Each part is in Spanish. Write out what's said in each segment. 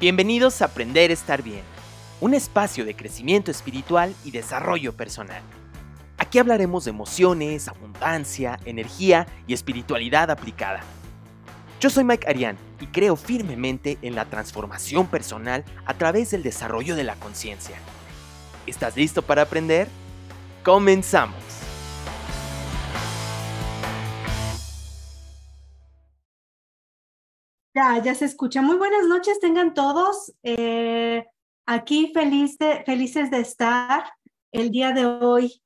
Bienvenidos a Aprender a Estar Bien, un espacio de crecimiento espiritual y desarrollo personal. Aquí hablaremos de emociones, abundancia, energía y espiritualidad aplicada. Yo soy Mike Arián y creo firmemente en la transformación personal a través del desarrollo de la conciencia. ¿Estás listo para aprender? ¡Comenzamos! Ya se escucha. Muy buenas noches tengan todos. Aquí felices de estar el día de hoy,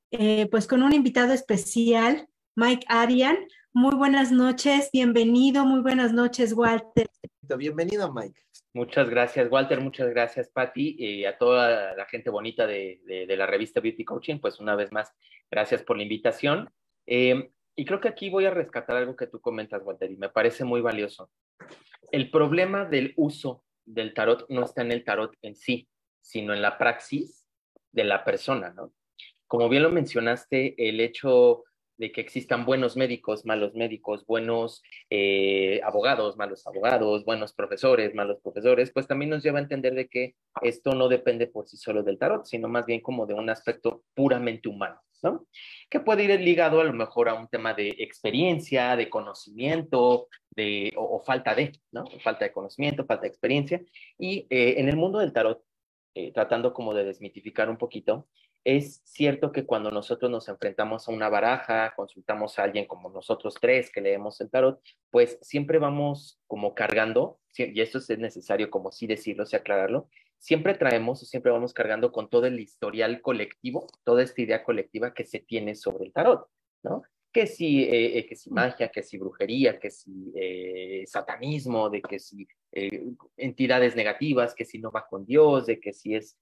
pues con un invitado especial, Mike Arián. Muy buenas noches, bienvenido, muy buenas noches, Walter. Bienvenido, Mike. Muchas gracias, Walter, muchas gracias, Paty, y a toda la gente bonita de la revista Beauty Coaching, pues una vez más, gracias por la invitación. Y creo que aquí voy a rescatar algo que tú comentas, Walter, y me parece muy valioso. El problema del uso del tarot no está en el tarot en sí, sino en la praxis de la persona, ¿no? Como bien lo mencionaste, el hecho de que existan buenos médicos, buenos abogados, malos abogados, buenos profesores, malos profesores, pues también nos lleva a entender de que esto no depende por sí solo del tarot, sino más bien como de un aspecto puramente humano, ¿no? Que puede ir ligado a lo mejor a un tema de experiencia, de conocimiento, o falta de, ¿no? Falta de conocimiento, falta de experiencia. Y en el mundo del tarot, tratando como de desmitificar un poquito, es cierto que cuando nosotros nos enfrentamos a una baraja, consultamos a alguien como nosotros tres que leemos el tarot, pues siempre vamos como cargando, y esto es necesario como sí decirlo, sí aclararlo, siempre traemos o siempre vamos cargando con todo el historial colectivo, toda esta idea colectiva que se tiene sobre el tarot, ¿no? Que si magia, que si brujería, que si satanismo, de que si entidades negativas, que si no va con Dios, de que si es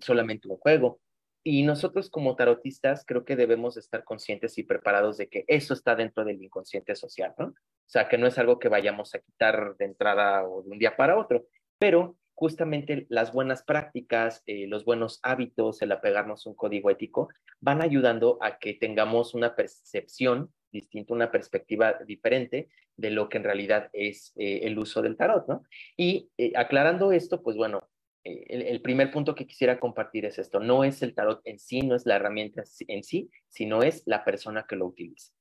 solamente un juego. Y nosotros como tarotistas creo que debemos estar conscientes y preparados de que eso está dentro del inconsciente social, ¿no? O sea, que no es algo que vayamos a quitar de entrada o de un día para otro, pero justamente las buenas prácticas, los buenos hábitos, el apegarnos a un código ético, van ayudando a que tengamos una percepción distinta, una perspectiva diferente de lo que en realidad es el uso del tarot, ¿no? Y aclarando esto, pues bueno, el primer punto que quisiera compartir es esto, no es el tarot en sí, no es la herramienta en sí, sino es la persona que lo utiliza.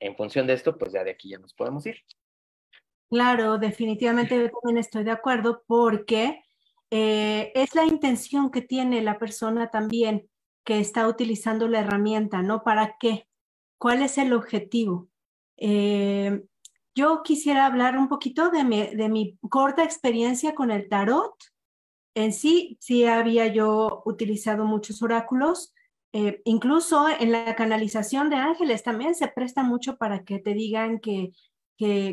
En función de esto, pues ya de aquí ya nos podemos ir. Claro, definitivamente yo también estoy de acuerdo porque es la intención que tiene la persona también que está utilizando la herramienta, ¿no? ¿Para qué? ¿Cuál es el objetivo? Yo quisiera hablar un poquito de mi corta experiencia con el tarot. En sí, sí había yo utilizado muchos oráculos, incluso en la canalización de ángeles también se presta mucho para que te digan que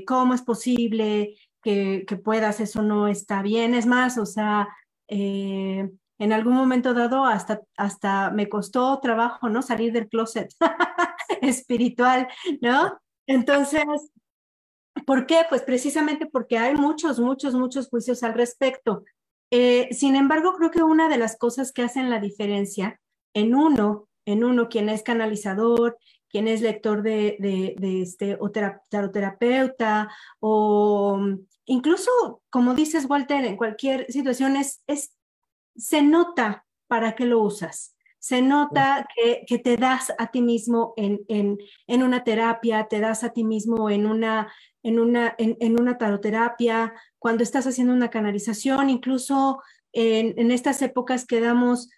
cómo es posible que puedas, eso no está bien. Es más, o sea, en algún momento dado hasta me costó trabajo, ¿no? Salir del closet espiritual, ¿no? Entonces, ¿por qué? Pues precisamente porque hay muchos juicios al respecto. Sin embargo, creo que una de las cosas que hacen la diferencia en uno quien es canalizador, quien es lector o taroterapeuta, o incluso, como dices, Walter, en cualquier situación se nota para qué lo usas. Se nota que te das a ti mismo en una terapia, te das a ti mismo en una taroterapia, cuando estás haciendo una canalización, incluso en estas épocas que damos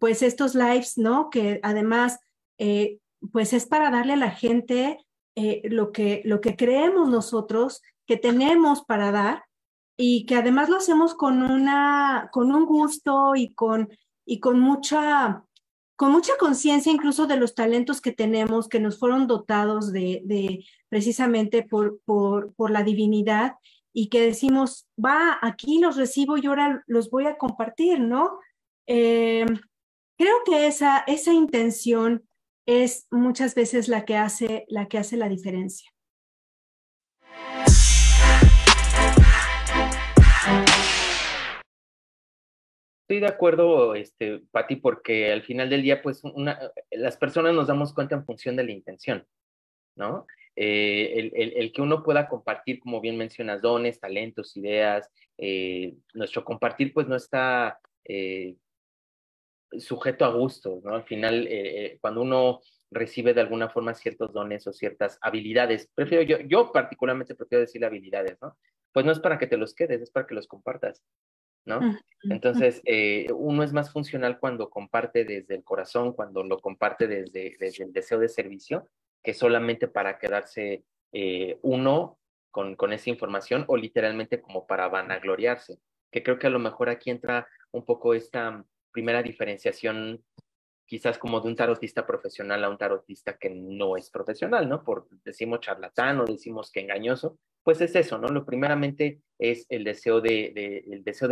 pues estos lives, ¿no? Que además pues es para darle a la gente lo que creemos nosotros que tenemos para dar y que además lo hacemos con un gusto y con mucha conciencia incluso de los talentos que tenemos, que nos fueron dotados de precisamente por la divinidad y que decimos, va, aquí los recibo y ahora los voy a compartir, ¿no? Creo que esa intención es muchas veces la que hace la diferencia. Estoy de acuerdo, Paty, porque al final del día, pues, las personas nos damos cuenta en función de la intención, ¿no? El que uno pueda compartir, como bien mencionas, dones, talentos, ideas, nuestro compartir pues no está sujeto a gustos, ¿no? Al final, cuando uno recibe de alguna forma ciertos dones o ciertas habilidades, yo particularmente prefiero decir habilidades, ¿no? Pues no es para que te los quedes, es para que los compartas, ¿no? Entonces, uno es más funcional cuando comparte desde el corazón, cuando lo comparte desde el deseo de servicio, que solamente para quedarse uno con esa información o literalmente como para vanagloriarse, que creo que a lo mejor aquí entra un poco esta primera diferenciación quizás como de un tarotista profesional a un tarotista que no es profesional, ¿no? Por decimos charlatán o decimos que engañoso, pues es eso, ¿no? Lo primeramente es el deseo de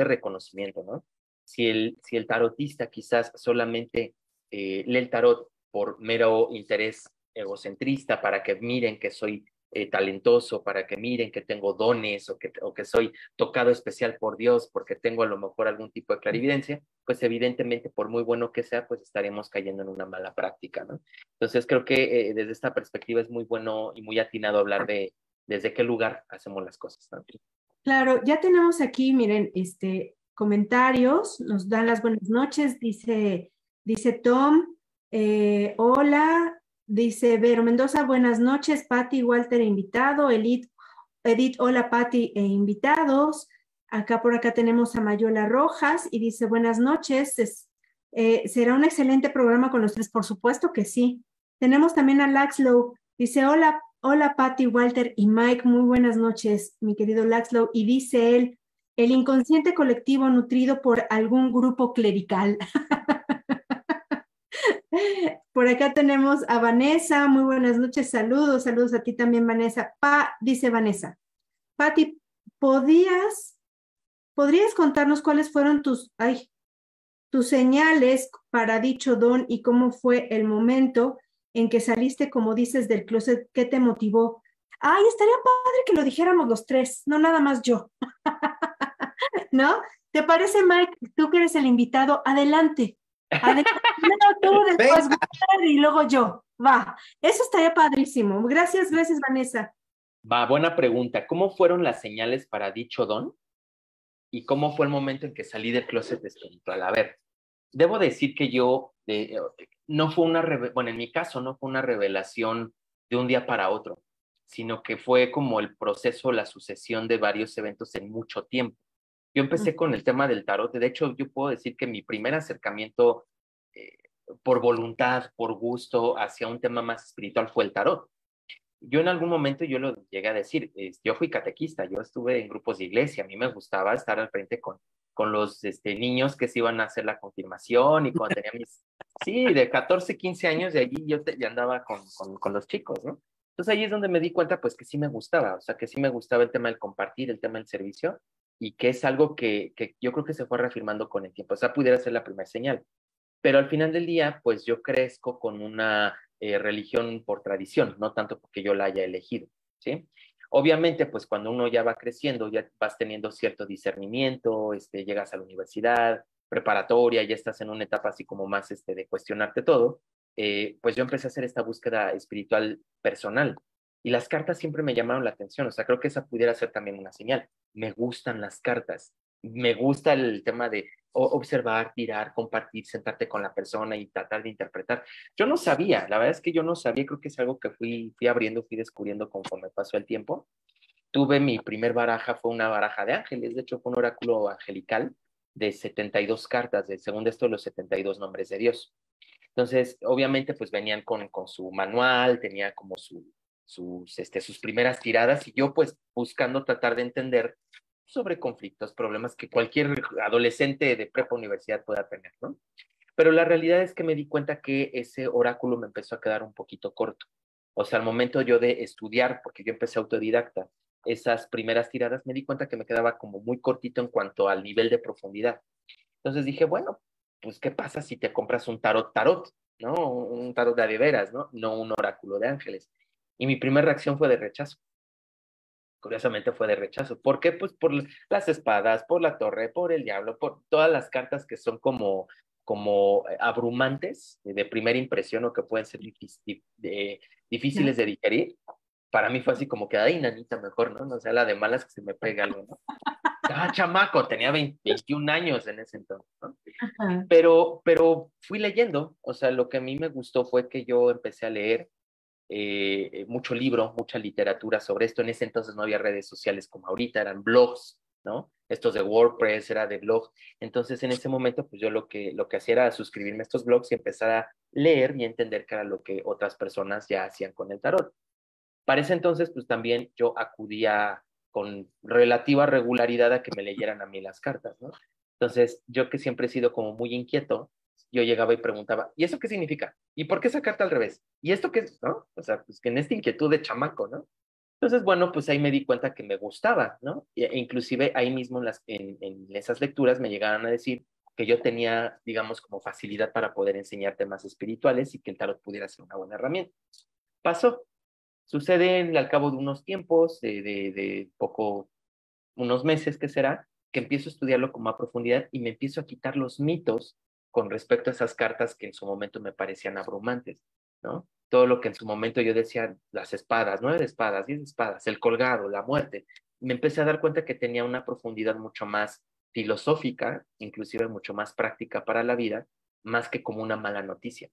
reconocimiento, ¿no? Si el tarotista quizás solamente lee el tarot por mero interés egocentrista, para que miren que soy talentoso, para que miren que tengo dones o que soy tocado especial por Dios porque tengo a lo mejor algún tipo de clarividencia, pues evidentemente por muy bueno que sea, pues estaremos cayendo en una mala práctica, ¿no? Entonces creo que desde esta perspectiva es muy bueno y muy atinado hablar de desde qué lugar hacemos las cosas, ¿no? Claro, ya tenemos aquí, miren, comentarios, nos dan las buenas noches, dice Tom, hola. Dice Vero Mendoza, buenas noches, Paty, Walter, invitado, Edith, hola Paty e invitados. Por acá tenemos a Mayola Rojas y dice, buenas noches, será un excelente programa con los tres, por supuesto que sí. Tenemos también a Laxlow, dice, hola Paty, Walter y Mike, muy buenas noches, mi querido Laxlow. Y dice él, el inconsciente colectivo nutrido por algún grupo clerical. Por acá tenemos a Vanessa, muy buenas noches, saludos a ti también, Vanessa. Dice Vanessa, Paty, ¿podrías contarnos cuáles fueron tus señales para dicho don y cómo fue el momento en que saliste, como dices, del closet? ¿Qué te motivó? Ay, estaría padre que lo dijéramos los tres, no nada más yo. ¿No? ¿Te parece, Mike? Tú que eres el invitado, adelante. Primero tú, después Walter y luego yo. Va, eso estaría padrísimo. Gracias Vanessa. Va, buena pregunta. ¿Cómo fueron las señales para dicho don? ¿Y cómo fue el momento en que salí del closet espiritual? A ver, debo decir que yo, no fue una, bueno, en mi caso no fue una revelación de un día para otro, sino que fue como el proceso, la sucesión de varios eventos en mucho tiempo. Yo empecé con el tema del tarot. De hecho, yo puedo decir que mi primer acercamiento por voluntad, por gusto, hacia un tema más espiritual fue el tarot. Yo en algún momento, yo lo llegué a decir, yo fui catequista, yo estuve en grupos de iglesia, a mí me gustaba estar al frente con los niños que se iban a hacer la confirmación y cuando tenía mis... Sí, de 14, 15 años de allí yo andaba con los chicos, ¿no? Entonces ahí es donde me di cuenta pues que sí me gustaba, o sea, que sí me gustaba el tema del compartir, el tema del servicio, y que es algo que yo creo que se fue reafirmando con el tiempo. O sea, pudiera ser la primera señal. Pero al final del día, pues yo crezco con una religión por tradición, no tanto porque yo la haya elegido, ¿sí? Obviamente, pues cuando uno ya va creciendo, ya vas teniendo cierto discernimiento, llegas a la universidad, preparatoria, ya estás en una etapa así como más de cuestionarte todo, pues yo empecé a hacer esta búsqueda espiritual personal. Y las cartas siempre me llamaron la atención, o sea, creo que esa pudiera ser también una señal. Me gustan las cartas, me gusta el tema de observar, tirar, compartir, sentarte con la persona y tratar de interpretar. Yo no sabía, la verdad es que yo no sabía, creo que es algo que fui abriendo, fui descubriendo conforme pasó el tiempo. Tuve mi primer baraja, fue una baraja de ángeles, de hecho fue un oráculo angelical de 72 cartas, según esto los 72 nombres de Dios. Entonces, obviamente, pues venían con su manual, tenía como sus primeras tiradas y yo pues buscando tratar de entender sobre conflictos, problemas que cualquier adolescente de prepa universidad pueda tener, ¿no? Pero la realidad es que me di cuenta que ese oráculo me empezó a quedar un poquito corto. O sea, al momento yo de estudiar, porque yo empecé autodidacta, esas primeras tiradas me di cuenta que me quedaba como muy cortito en cuanto al nivel de profundidad. Entonces dije, bueno, pues ¿qué pasa si te compras un tarot, ¿no? Un tarot de adeveras, ¿no? No un oráculo de ángeles. Y mi primera reacción fue de rechazo. Curiosamente fue de rechazo. ¿Por qué? Pues por las espadas, por la torre, por el diablo, por todas las cartas que son como abrumantes de primera impresión o que pueden ser difíciles de digerir. para mí fue así como que, ay, nanita, mejor, ¿no? O sea, la de malas que se me pega algo, ¿no? Ah, chamaco, tenía 21 años en ese entonces, ¿no? Ajá. Pero fui leyendo, o sea, lo que a mí me gustó fue que yo empecé a leer mucho libro, mucha literatura sobre esto. En ese entonces no había redes sociales como ahorita, eran blogs, ¿no? Estos de WordPress, era de blog. Entonces, en ese momento, pues yo lo que hacía era suscribirme a estos blogs y empezar a leer y entender qué era lo que otras personas ya hacían con el tarot. Para ese entonces, pues también yo acudía con relativa regularidad a que me leyeran a mí las cartas, ¿no? Entonces, yo que siempre he sido como muy inquieto, yo llegaba y preguntaba, ¿y eso qué significa? ¿Y por qué esa carta al revés? ¿Y esto qué es? ¿No? O sea, pues que en esta inquietud de chamaco, ¿no? Entonces, bueno, pues ahí me di cuenta que me gustaba, ¿no? E inclusive ahí mismo en esas lecturas me llegaban a decir que yo tenía, digamos, como facilidad para poder enseñar temas espirituales y que el tarot pudiera ser una buena herramienta. Pasó. Sucede al cabo de unos tiempos, unos meses que será, que empiezo a estudiarlo como a profundidad y me empiezo a quitar los mitos con respecto a esas cartas que en su momento me parecían abrumantes, ¿no? Todo lo que en su momento yo decía, las espadas, 9 espadas, 10 espadas, el colgado, la muerte. Me empecé a dar cuenta que tenía una profundidad mucho más filosófica, inclusive mucho más práctica para la vida, más que como una mala noticia.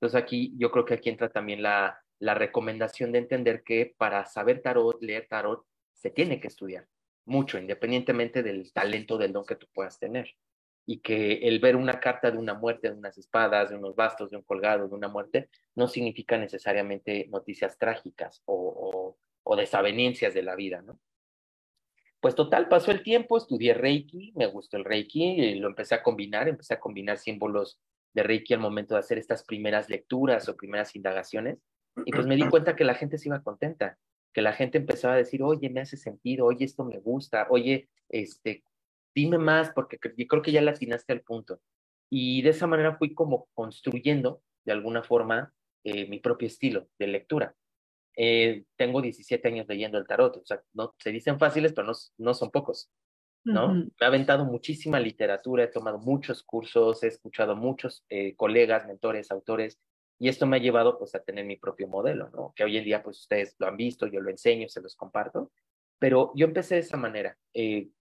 Entonces aquí, yo creo que aquí entra también la recomendación de entender que para saber tarot, leer tarot, se tiene que estudiar mucho, independientemente del talento, del don que tú puedas tener. Y que el ver una carta de una muerte, de unas espadas, de unos bastos, de un colgado, de una muerte, no significa necesariamente noticias trágicas o desavenencias de la vida, ¿no? Pues total, pasó el tiempo, estudié Reiki, me gustó el Reiki, y lo empecé a combinar símbolos de Reiki al momento de hacer estas primeras lecturas o primeras indagaciones, y pues me di cuenta que la gente se iba contenta, que la gente empezaba a decir, oye, me hace sentido, oye, esto me gusta, oye, dime más, porque yo creo que ya le atinaste al punto. Y de esa manera fui como construyendo, de alguna forma, mi propio estilo de lectura. Tengo 17 años leyendo el tarot, o sea, no, se dicen fáciles, pero no son pocos, ¿no? Uh-huh. Me ha aventado muchísima literatura, he tomado muchos cursos, he escuchado a muchos colegas, mentores, autores, y esto me ha llevado, pues, a tener mi propio modelo, ¿no? Que hoy en día, pues, ustedes lo han visto, yo lo enseño, se los comparto. Pero yo empecé de esa manera,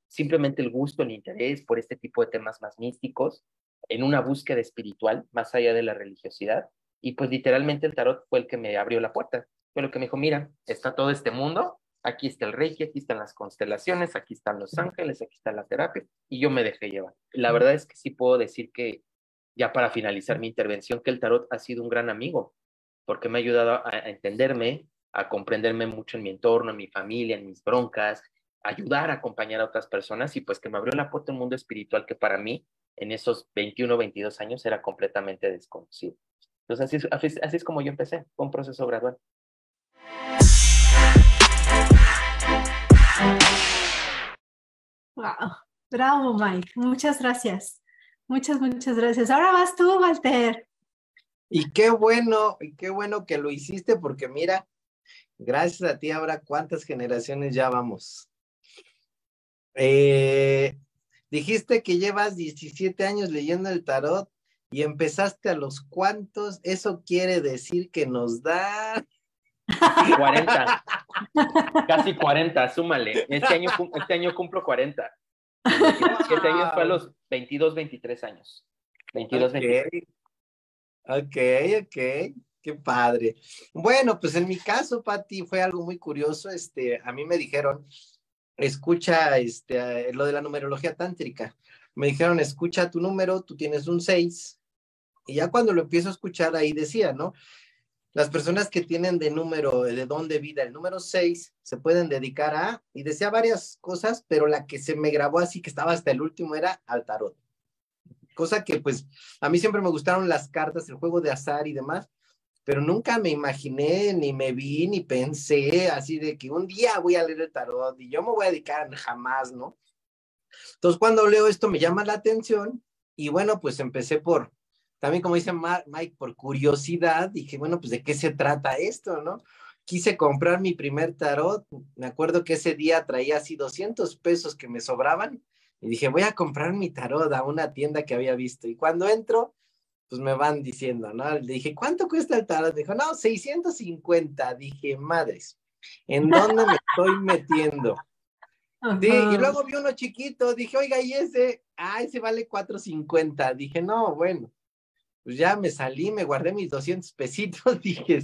simplemente el gusto, el interés por este tipo de temas más místicos, en una búsqueda espiritual, más allá de la religiosidad, y pues literalmente el tarot fue el que me abrió la puerta, fue lo que me dijo, mira, está todo este mundo, aquí está el Reiki, aquí están las constelaciones, aquí están los ángeles, aquí está la terapia, y yo me dejé llevar. La verdad es que sí puedo decir que, ya para finalizar mi intervención, que el tarot ha sido un gran amigo, porque me ha ayudado a entenderme, a comprenderme mucho en mi entorno, en mi familia, en mis broncas, ayudar, acompañar a otras personas, y pues que me abrió la puerta un mundo espiritual que para mí, en esos 21, 22 años, era completamente desconocido. Entonces, así es como yo empecé, con un proceso gradual. Wow, bravo, Mike, muchas gracias. Muchas gracias. Ahora vas tú, Walter. Y qué bueno que lo hiciste, porque mira, gracias a ti, ahora cuántas generaciones ya vamos. Dijiste que llevas 17 años leyendo el tarot y empezaste a los cuantos. Eso quiere decir que nos da... 40. Casi 40, súmale. Este año cumplo 40. 17 años fue a los 22, 23 años. 22, okay. 23. Ok. Qué padre. Bueno, pues en mi caso, Paty, fue algo muy curioso. A mí me dijeron, escucha lo de la numerología tántrica. Me dijeron, escucha tu número, tú tienes un 6. Y ya cuando lo empiezo a escuchar, ahí decía, ¿no? Las personas que tienen de don de vida, el número 6, se pueden dedicar a, y decía varias cosas, pero la que se me grabó así que estaba hasta el último era al tarot. Cosa que, pues, a mí siempre me gustaron las cartas, el juego de azar y demás, pero nunca me imaginé, ni me vi, ni pensé así de que un día voy a leer el tarot y yo me voy a dedicar jamás, ¿no? Entonces, cuando leo esto me llama la atención y bueno, pues empecé también como dice Mike, por curiosidad, dije, bueno, pues ¿de qué se trata esto, no? Quise comprar mi primer tarot, me acuerdo que ese día traía así 200 pesos que me sobraban y dije, voy a comprar mi tarot a una tienda que había visto y cuando entro, pues me van diciendo, ¿no? Le dije, ¿cuánto cuesta el tarot? Me dijo, no, 650. Dije, madres. ¿En dónde me estoy metiendo? Sí, y luego vi uno chiquito, dije, oiga, y ese, ese vale 4.50. Dije, no, bueno, pues ya me salí, me guardé mis 200 pesitos, dije,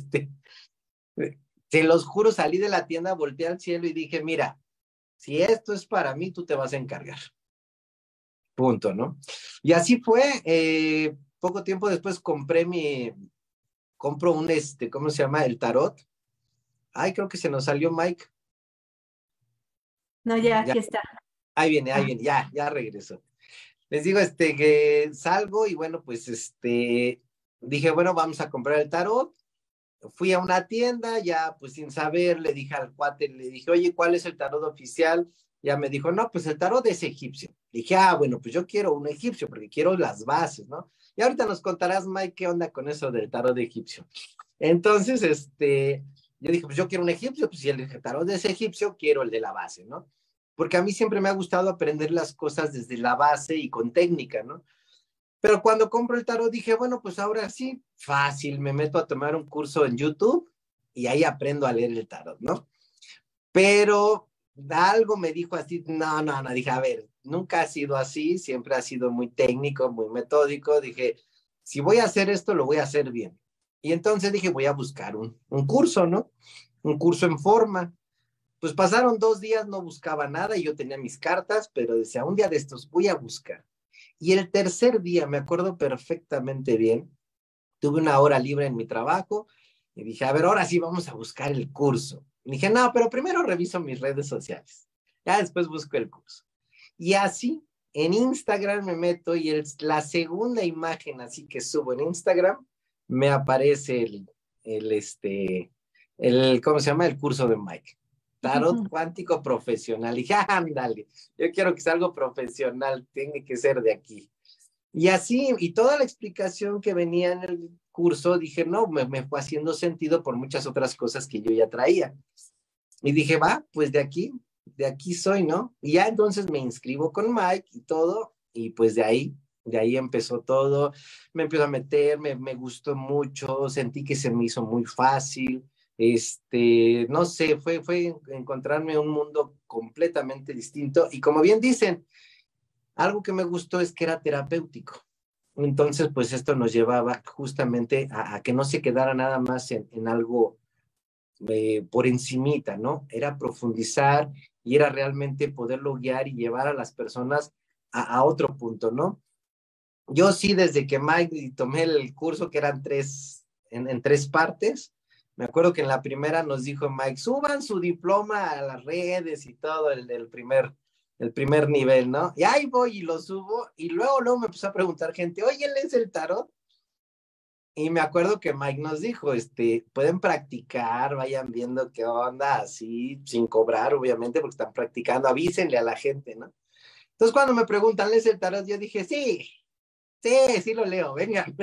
se los juro, salí de la tienda, volteé al cielo y dije, mira, si esto es para mí, tú te vas a encargar. Punto, ¿no? Y así fue, poco tiempo después compro un, ¿cómo se llama? El tarot. Ay, creo que se nos salió Mike. No, ya, aquí está. Ahí viene, ya regresó. Les digo, que salgo y bueno, pues, dije, bueno, vamos a comprar el tarot. Fui a una tienda, ya, pues, sin saber, le dije al cuate, le dije, oye, ¿cuál es el tarot oficial? Ya me dijo, no, pues, el tarot es egipcio. Le dije, bueno, pues, yo quiero un egipcio, porque quiero las bases, ¿no? Y ahorita nos contarás, Mike, qué onda con eso del tarot de egipcio. Entonces, yo dije, pues yo quiero un egipcio, pues si el tarot es egipcio, quiero el de la base, ¿no? Porque a mí siempre me ha gustado aprender las cosas desde la base y con técnica, ¿no? Pero cuando compro el tarot dije, bueno, pues ahora sí, fácil, me meto a tomar un curso en YouTube y ahí aprendo a leer el tarot, ¿no? Pero algo me dijo así, no, dije, a ver, nunca ha sido así, siempre ha sido muy técnico, muy metódico, dije, si voy a hacer esto, lo voy a hacer bien. Y entonces dije, voy a buscar un curso, ¿no? Un curso en forma. Pues pasaron 2 días, no buscaba nada y yo tenía mis cartas, pero decía, un día de estos voy a buscar. Y el tercer día, me acuerdo perfectamente bien, tuve una hora libre en mi trabajo y dije, a ver, ahora sí vamos a buscar el curso. Y dije, no, pero primero reviso mis redes sociales. Ya después busco el curso. Y así, en Instagram me meto y la segunda imagen así que subo en Instagram, me aparece el ¿cómo se llama? El curso de Mike. Tarot cuántico profesional. Y dije, ándale, yo quiero que sea algo profesional, tiene que ser de aquí. Y así, y toda la explicación que venía en el curso, dije, no, me fue haciendo sentido por muchas otras cosas que yo ya traía. Y dije, va, pues de aquí soy, ¿no? Y ya entonces me inscribo con Mike y todo, y pues de ahí empezó todo, me empiezo a meter, me gustó mucho, sentí que se me hizo muy fácil, no sé, fue encontrarme un mundo completamente distinto, y como bien dicen, algo que me gustó es que era terapéutico, entonces pues esto nos llevaba justamente a que no se quedara nada más en algo por encimita, ¿no? Era profundizar y era realmente poderlo guiar y llevar a las personas a otro punto, ¿no? Yo sí, desde que Mike tomé el curso, que eran en 3 partes, me acuerdo que en la primera nos dijo Mike, suban su diploma a las redes y todo, el primer nivel, ¿no? Y ahí voy y lo subo, y luego me empezó a preguntar gente, oye, ¿lees el tarot? Y me acuerdo que Mike nos dijo, pueden practicar, vayan viendo qué onda, así, sin cobrar, obviamente, porque están practicando, avísenle a la gente, ¿no? Entonces, cuando me preguntan, ¿lees el tarot? Yo dije, sí lo leo, vengan.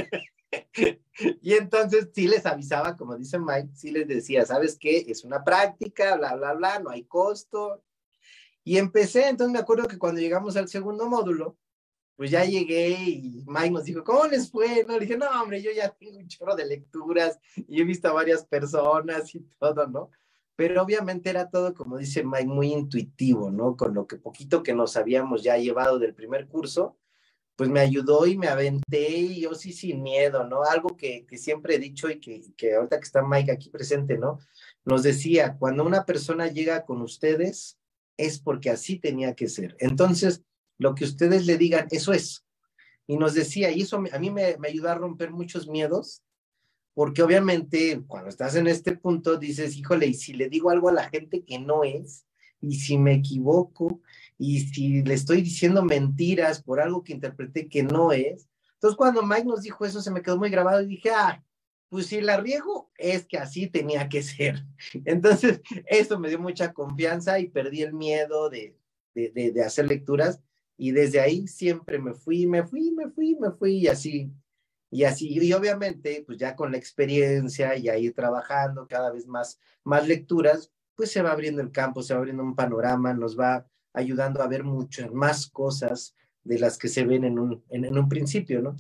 Y entonces sí les avisaba, como dice Mike, sí les decía, ¿sabes qué? Es una práctica, bla, bla, bla, no hay costo. Y empecé, entonces me acuerdo que cuando llegamos al segundo módulo, pues ya llegué y Mike nos dijo, ¿cómo les fue? No, le dije, no, hombre, yo ya tengo un chorro de lecturas y he visto a varias personas y todo, ¿no? Pero obviamente era todo, como dice Mike, muy intuitivo, ¿no? Con lo que poquito que nos habíamos ya llevado del primer curso, pues me ayudó y me aventé y yo sí sin miedo, ¿no? Algo que siempre he dicho y que ahorita que está Mike aquí presente, ¿no? Nos decía, cuando una persona llega con ustedes es porque así tenía que ser. Entonces, lo que ustedes le digan, eso es. Y nos decía, y eso a mí me ayudó a romper muchos miedos, porque obviamente cuando estás en este punto dices, híjole, y si le digo algo a la gente que no es, y si me equivoco, y si le estoy diciendo mentiras por algo que interpreté que no es. Entonces, cuando Mike nos dijo eso, se me quedó muy grabado y dije, pues si la riego, es que así tenía que ser. Entonces, esto me dio mucha confianza y perdí el miedo de hacer lecturas. Y desde ahí siempre me fui y así. Y obviamente, pues ya con la experiencia y ahí trabajando cada vez más lecturas, pues se va abriendo el campo, se va abriendo un panorama, nos va ayudando a ver muchas más cosas de las que se ven en un principio, ¿no?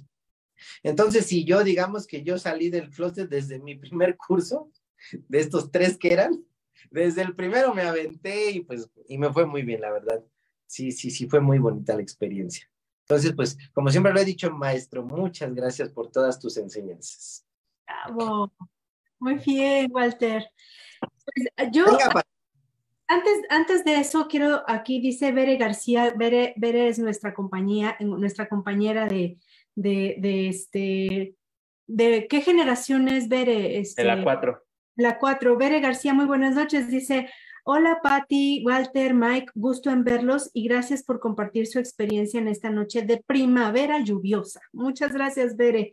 Entonces, si yo, digamos que yo salí del closet desde mi primer curso, de estos 3 que eran, Desde el primero me aventé y pues me fue muy bien, la verdad. Sí, fue muy bonita la experiencia. Entonces, pues, como siempre lo he dicho, maestro, muchas gracias por todas tus enseñanzas. ¡Bravo! Muy bien, Walter. Pues, yo... Venga, Antes de eso, quiero, aquí dice Bere García, Bere es nuestra compañía, nuestra compañera de ¿qué generación es Bere? De la 4. La 4, Bere García, muy buenas noches, dice, hola Paty, Walter, Mike, gusto en verlos y gracias por compartir su experiencia en esta noche de primavera lluviosa. Muchas gracias, Bere.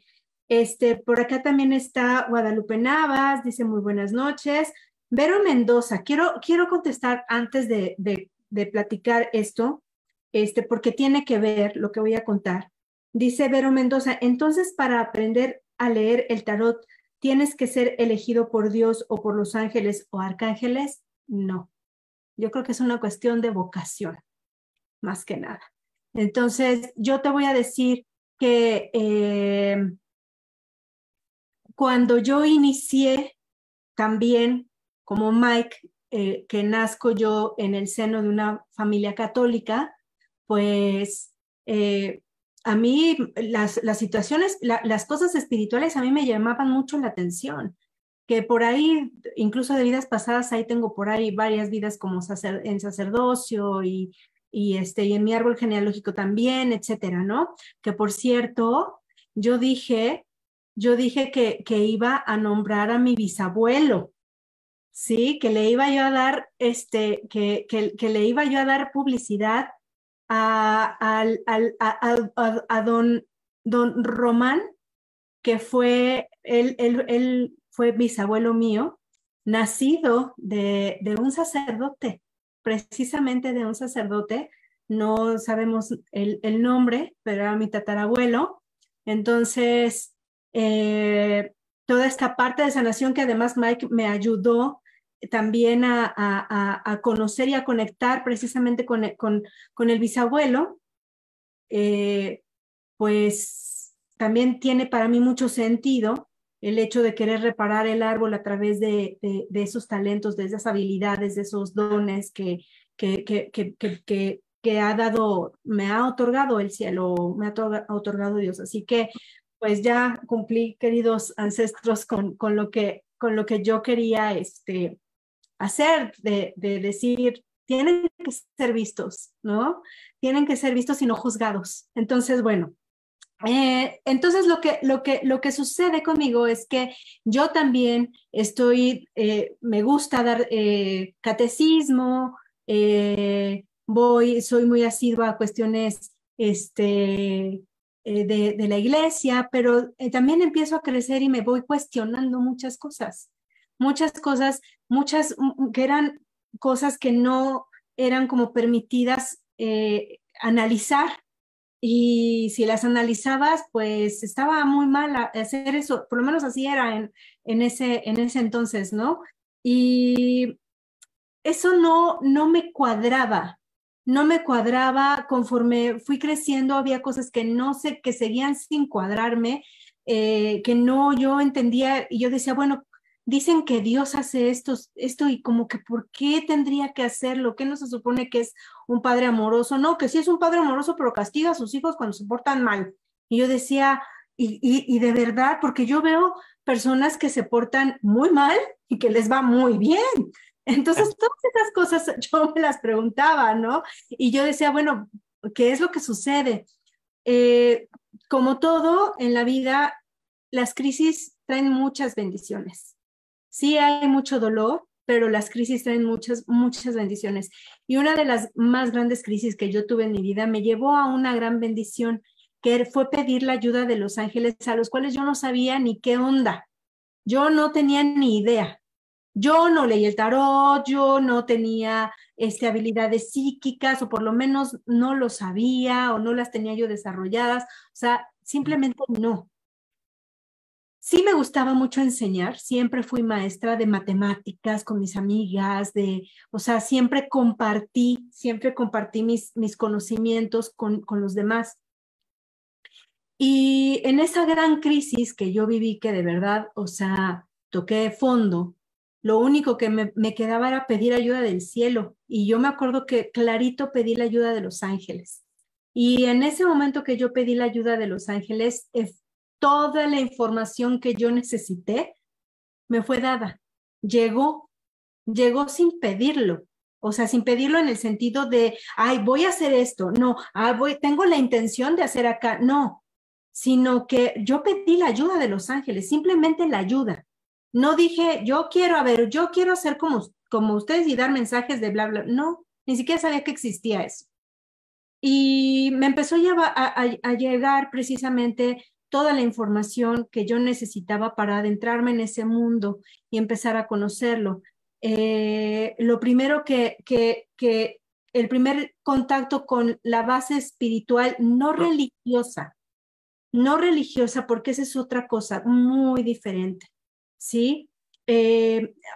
Por acá también está Guadalupe Navas, dice muy buenas noches. Vero Mendoza, quiero contestar antes de platicar esto, porque tiene que ver lo que voy a contar. Dice Vero Mendoza, entonces para aprender a leer el tarot, ¿tienes que ser elegido por Dios o por los ángeles o arcángeles? No. Yo creo que es una cuestión de vocación, más que nada. Entonces, yo te voy a decir que cuando yo inicié también, como Mike, que nazco yo en el seno de una familia católica, pues a mí las situaciones, las cosas espirituales a mí me llamaban mucho la atención, que por ahí, incluso de vidas pasadas, ahí tengo por ahí varias vidas como en sacerdocio y en mi árbol genealógico también, etcétera, ¿no? Que por cierto, yo dije que iba a nombrar a mi bisabuelo, sí, que le iba yo a dar, que le iba yo a dar publicidad a don Román, que fue, él fue bisabuelo mío, nacido de un sacerdote, precisamente de un sacerdote, no sabemos el nombre, pero era mi tatarabuelo. Entonces, toda esta parte de sanación que además Mike me ayudó también a conocer y a conectar precisamente con el bisabuelo, pues también tiene para mí mucho sentido el hecho de querer reparar el árbol a través de esos talentos, de esas habilidades, de esos dones que ha dado, me ha otorgado el cielo, me ha otorgado Dios. Así que pues ya cumplí, queridos ancestros, con lo que yo quería hacer, de decir, tienen que ser vistos, ¿no? Tienen que ser vistos y no juzgados. Entonces, bueno, entonces lo que sucede conmigo es que yo también estoy, me gusta dar catecismo, soy muy asidua a cuestiones, de la iglesia, pero también empiezo a crecer y me voy cuestionando muchas cosas que eran cosas que no eran como permitidas analizar, y si las analizabas, pues estaba muy mal hacer eso, por lo menos así era en ese entonces, ¿no? Y eso no me cuadraba. No me cuadraba, conforme fui creciendo había cosas que no sé, que seguían sin cuadrarme, que no yo entendía, y yo decía, bueno, dicen que Dios hace esto y como que ¿por qué tendría que hacerlo? ¿Qué no se supone que es un padre amoroso? No, que sí es un padre amoroso, pero castiga a sus hijos cuando se portan mal. Y yo decía, y de verdad, porque yo veo personas que se portan muy mal y que les va muy bien. Entonces, todas esas cosas yo me las preguntaba, ¿no? Y yo decía, bueno, ¿qué es lo que sucede? Como todo en la vida, las crisis traen muchas bendiciones. Sí hay mucho dolor, pero las crisis traen muchas bendiciones. Y una de las más grandes crisis que yo tuve en mi vida me llevó a una gran bendición, que fue pedir la ayuda de los ángeles, a los cuales yo no sabía ni qué onda. Yo no tenía ni idea. Yo no leí el tarot, yo no tenía habilidades psíquicas, o por lo menos no lo sabía, o no las tenía yo desarrolladas, o sea, simplemente no. Sí me gustaba mucho enseñar, siempre fui maestra de matemáticas con mis amigas, o sea, siempre compartí mis conocimientos con los demás. Y en esa gran crisis que yo viví, que de verdad, o sea, toqué fondo, Lo único que me quedaba era pedir ayuda del cielo. Y yo me acuerdo que clarito pedí la ayuda de los ángeles. Y en ese momento que yo pedí la ayuda de los ángeles, toda la información que yo necesité me fue dada. Llegó sin pedirlo. O sea, sin pedirlo en el sentido de, ay, voy a hacer esto. No, ay, tengo la intención de hacer acá. No, sino que yo pedí la ayuda de los ángeles, simplemente la ayuda. No dije, yo quiero hacer como ustedes y dar mensajes de bla, bla. No, ni siquiera sabía que existía eso. Y me empezó a llegar precisamente toda la información que yo necesitaba para adentrarme en ese mundo y empezar a conocerlo. Lo primero que el primer contacto con la base espiritual no religiosa, porque esa es otra cosa muy diferente, ¿sí?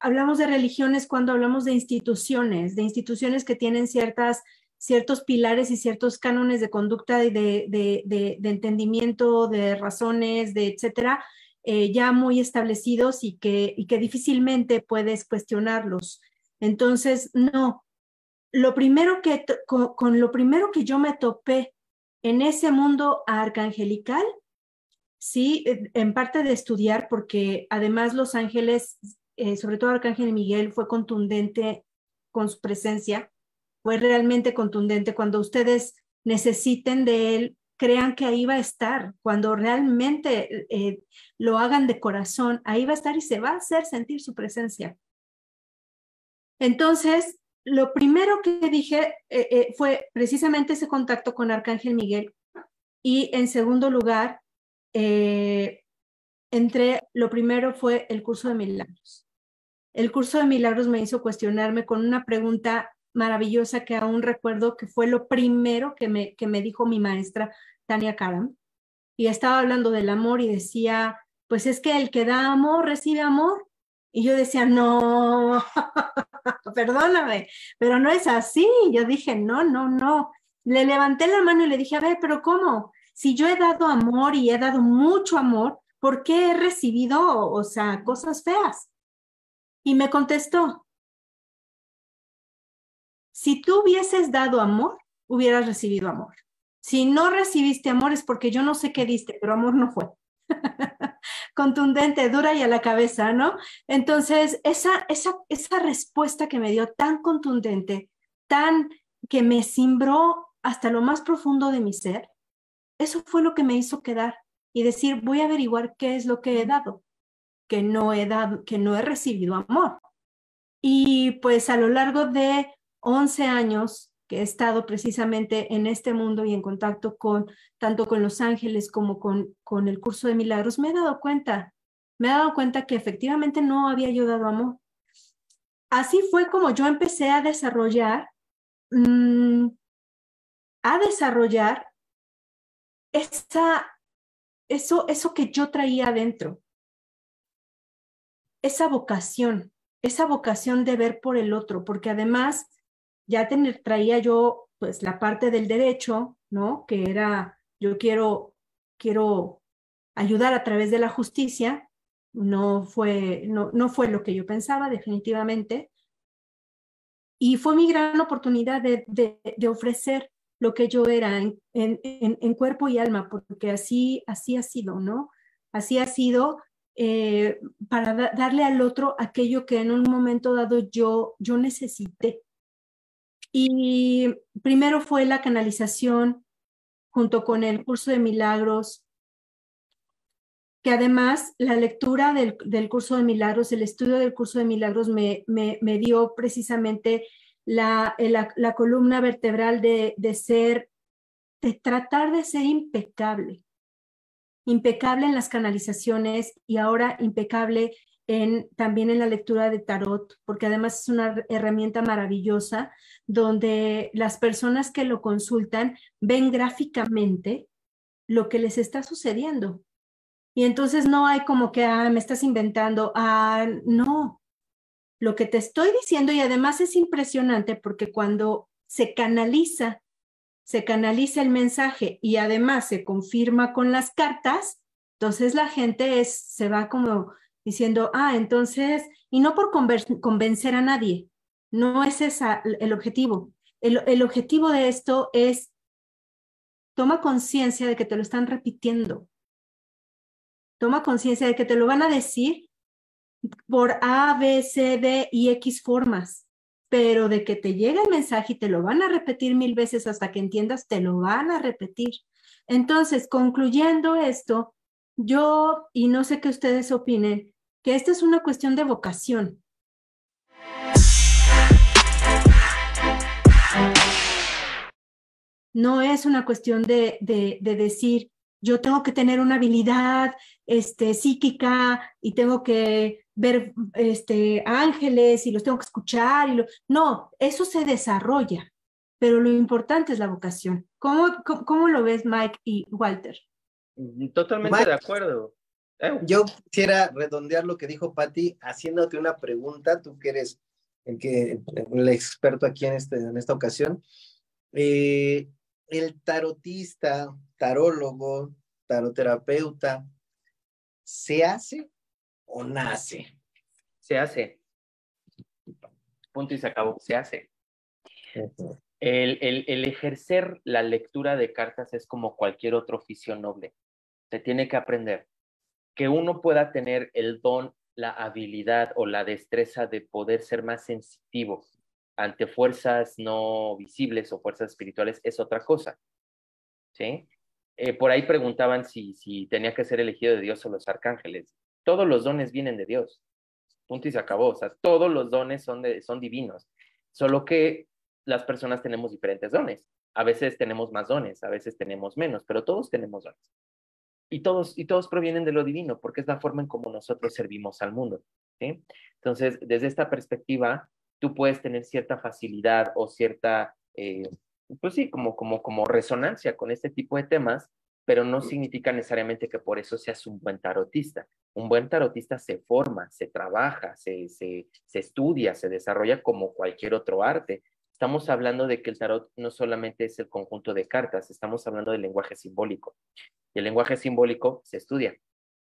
Hablamos de religiones cuando hablamos de instituciones que tienen ciertos pilares y ciertos cánones de conducta y de entendimiento, de razones, de etcétera, ya muy establecidos y que difícilmente puedes cuestionarlos. Entonces, no. Lo primero que yo me topé en ese mundo arcangelical, sí, en parte de estudiar, porque además los ángeles, sobre todo Arcángel Miguel, fue contundente con su presencia, fue realmente contundente. Cuando ustedes necesiten de él, crean que ahí va a estar. Cuando realmente lo hagan de corazón, ahí va a estar y se va a hacer sentir su presencia. Entonces, lo primero que dije fue precisamente ese contacto con Arcángel Miguel. Y en segundo lugar, lo primero fue el curso de milagros. El curso de milagros me hizo cuestionarme con una pregunta maravillosa que aún recuerdo que fue lo primero que me dijo mi maestra Tania Karam. Y estaba hablando del amor y decía, pues es que el que da amor recibe amor. Y yo decía, no, perdóname, pero no es así. Yo dije, no. Le levanté la mano y le dije, a ver, pero ¿cómo? Si yo he dado amor y he dado mucho amor, ¿por qué he recibido, o sea, cosas feas? Y me contestó, si tú hubieses dado amor, hubieras recibido amor. Si no recibiste amor es porque yo no sé qué diste, pero amor no fue. Contundente, dura y a la cabeza, ¿no? Entonces, esa respuesta que me dio tan contundente, que me cimbró hasta lo más profundo de mi ser, eso fue lo que me hizo quedar y decir, voy a averiguar qué es lo que he dado, que no he recibido amor. Y pues a lo largo de 11 años que he estado precisamente en este mundo y en contacto tanto con los ángeles como con el curso de milagros, me he dado cuenta que efectivamente no había ayudado a amor. Así fue como yo empecé a desarrollar, eso que yo traía adentro, esa vocación de ver por el otro, porque además ya traía yo pues la parte del derecho, ¿no? Que era, yo quiero ayudar a través de la justicia, no fue lo que yo pensaba definitivamente, y fue mi gran oportunidad de ofrecer lo que yo era en cuerpo y alma, porque así ha sido, ¿no? Así ha sido, para darle al otro aquello que en un momento dado yo necesité. Y primero fue la canalización junto con el curso de milagros, que además la lectura del curso de milagros, el estudio del curso de milagros me dio precisamente la columna vertebral de tratar de ser impecable en las canalizaciones y ahora impecable también en la lectura de tarot, porque además es una herramienta maravillosa donde las personas que lo consultan ven gráficamente lo que les está sucediendo. Y entonces no hay como que, me estás inventando, no. Lo que te estoy diciendo, y además es impresionante porque cuando se canaliza el mensaje y además se confirma con las cartas, entonces la gente se va como diciendo, entonces Y no por convencer a nadie, no es ese el objetivo. El objetivo de esto es, toma conciencia de que te lo están repitiendo. Toma conciencia de que te lo van a decir por A, B, C, D y X formas, pero de que te llega el mensaje y te lo van a repetir 1000 veces hasta que entiendas, te lo van a repetir. Entonces, concluyendo esto, yo, y no sé qué ustedes opinen, que esta es una cuestión de vocación. No es una cuestión de decir, yo tengo que tener una habilidad psíquica y tengo que ver ángeles y los tengo que escuchar. No, eso se desarrolla, pero lo importante es la vocación. ¿Cómo lo ves, Mike y Walter? Totalmente Mike, de acuerdo. Yo quisiera redondear lo que dijo Paty haciéndote una pregunta, tú que eres el experto aquí en esta ocasión. El tarotista, tarólogo, taroterapeuta, ¿se hace o nace? Se hace. Punto y se acabó. Se hace. Uh-huh. El ejercer la lectura de cartas es como cualquier otro oficio noble. Se tiene que aprender. Que uno pueda tener el don, la habilidad o la destreza de poder ser más sensitivo ante fuerzas no visibles o fuerzas espirituales es otra cosa, ¿sí? Por ahí preguntaban si tenía que ser elegido de Dios o los arcángeles. Todos los dones vienen de Dios. Punto y se acabó. O sea, todos los dones son divinos. Solo que las personas tenemos diferentes dones. A veces tenemos más dones, a veces tenemos menos, pero todos tenemos dones. Y todos provienen de lo divino, porque es la forma en como nosotros servimos al mundo, ¿sí? Entonces, desde esta perspectiva, tú puedes tener cierta facilidad o cierta, pues sí, como resonancia con este tipo de temas, pero no significa necesariamente que por eso seas un buen tarotista. Un buen tarotista se forma, se trabaja, se estudia, se desarrolla como cualquier otro arte. Estamos hablando de que el tarot no solamente es el conjunto de cartas, estamos hablando del lenguaje simbólico. Y el lenguaje simbólico se estudia.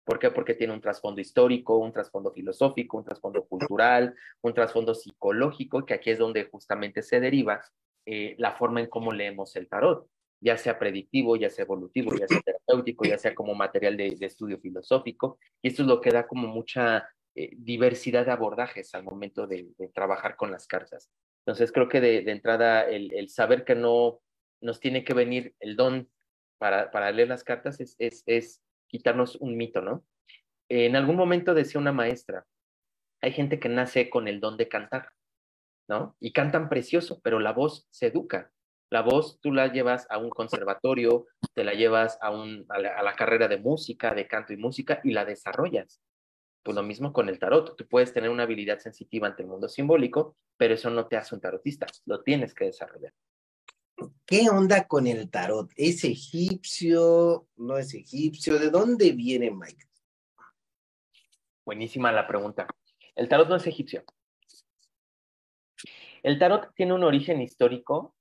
¿Por qué? Porque tiene un trasfondo histórico, un trasfondo filosófico, un trasfondo cultural, un trasfondo psicológico, que aquí es donde justamente se deriva la forma en cómo leemos el tarot, ya sea predictivo, ya sea evolutivo, ya sea terapéutico, ya sea como material de estudio filosófico. Y esto es lo que da como mucha diversidad de abordajes al momento de trabajar con las cartas. Entonces creo que de entrada el saber que no nos tiene que venir el don para leer las cartas es quitarnos un mito, ¿no? En algún momento decía una maestra, hay gente que nace con el don de cantar, ¿no? Y cantan precioso, pero la voz se educa. La voz tú la llevas a un conservatorio, te la llevas a la carrera de música, de canto y música, y la desarrollas. Pues lo mismo con el tarot. Tú puedes tener una habilidad sensitiva ante el mundo simbólico, pero eso no te hace un tarotista. Lo tienes que desarrollar. ¿Qué onda con el tarot? ¿Es egipcio? ¿No es egipcio? ¿De dónde viene, Mike? Buenísima la pregunta. El tarot no es egipcio. El tarot tiene un origen histórico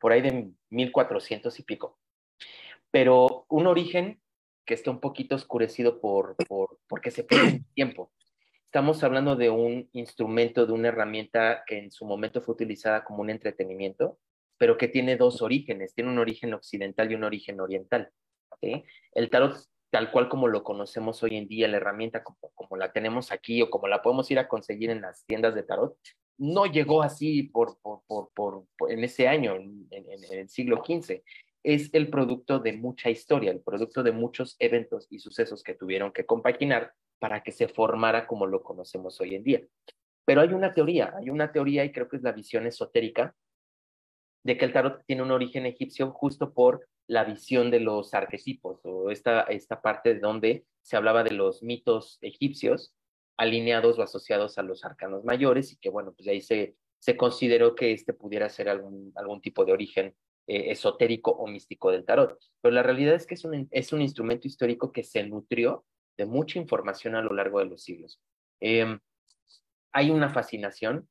por ahí de 1400 y pico. Pero un origen que está un poquito oscurecido porque se pierde el tiempo. Estamos hablando de un instrumento, de una herramienta que en su momento fue utilizada como un entretenimiento, pero que tiene dos orígenes, tiene un origen occidental y un origen oriental, ¿sí? El tarot, tal cual como lo conocemos hoy en día, la herramienta como la tenemos aquí o como la podemos ir a conseguir en las tiendas de tarot, no llegó así en ese año, en el siglo XV. Es el producto de mucha historia, el producto de muchos eventos y sucesos que tuvieron que compaginar para que se formara como lo conocemos hoy en día. Pero hay una teoría, y creo que es la visión esotérica, de que el tarot tiene un origen egipcio justo por la visión de los arquetipos, o esta parte donde se hablaba de los mitos egipcios alineados o asociados a los arcanos mayores, y que bueno, pues ahí se consideró que pudiera ser algún tipo de origen esotérico o místico del tarot. Pero la realidad es que es un instrumento histórico que se nutrió de mucha información a lo largo de los siglos. Hay una fascinación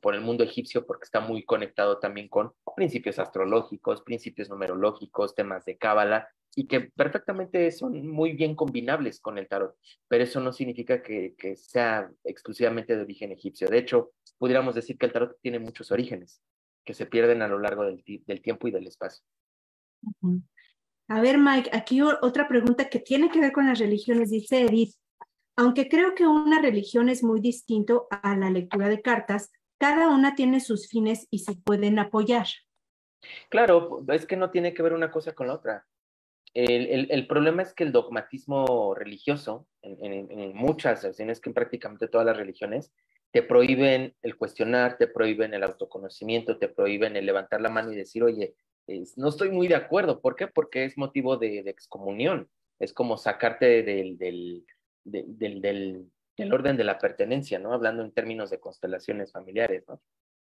por el mundo egipcio, porque está muy conectado también con principios astrológicos, principios numerológicos, temas de cábala, y que perfectamente son muy bien combinables con el tarot, pero eso no significa que sea exclusivamente de origen egipcio. De hecho, pudiéramos decir que el tarot tiene muchos orígenes que se pierden a lo largo del tiempo y del espacio. Uh-huh. A ver, Mike, aquí otra pregunta que tiene que ver con las religiones, dice Edith. Aunque creo que una religión es muy distinto a la lectura de cartas, cada una tiene sus fines y se pueden apoyar. Claro, es que no tiene que ver una cosa con la otra. El problema es que el dogmatismo religioso, en muchas, es que en prácticamente todas las religiones, te prohíben el cuestionar, te prohíben el autoconocimiento, te prohíben el levantar la mano y decir, oye, no estoy muy de acuerdo. ¿Por qué? Porque es motivo de excomunión. Es como sacarte del orden de la pertenencia, ¿no? Hablando en términos de constelaciones familiares, ¿no?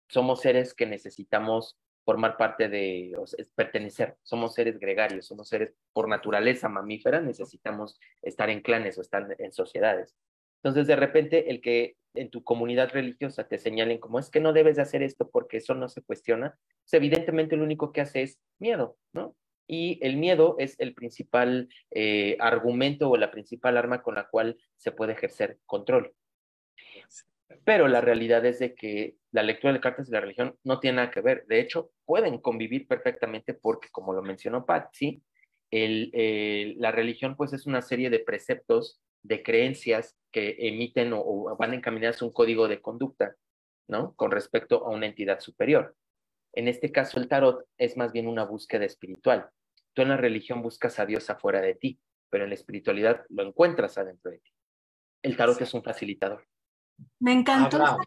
Somos seres que necesitamos formar parte de, o sea, es pertenecer, somos seres gregarios, somos seres por naturaleza mamífera, necesitamos estar en clanes o estar en sociedades. Entonces, de repente, el que en tu comunidad religiosa te señalen como es que no debes de hacer esto porque eso no se cuestiona, pues evidentemente lo único que hace es miedo, ¿no? Y el miedo es el principal argumento o la principal arma con la cual se puede ejercer control. Pero la realidad es de que la lectura de cartas y la religión no tiene nada que ver. De hecho, pueden convivir perfectamente porque, como lo mencionó Patsy, la religión pues, es una serie de preceptos, de creencias que emiten o van encaminadas a un código de conducta, ¿no? Con respecto a una entidad superior. En este caso, el tarot es más bien una búsqueda espiritual. Tú en la religión buscas a Dios afuera de ti, pero en la espiritualidad lo encuentras adentro de ti. El tarot sí es un facilitador. Me encantó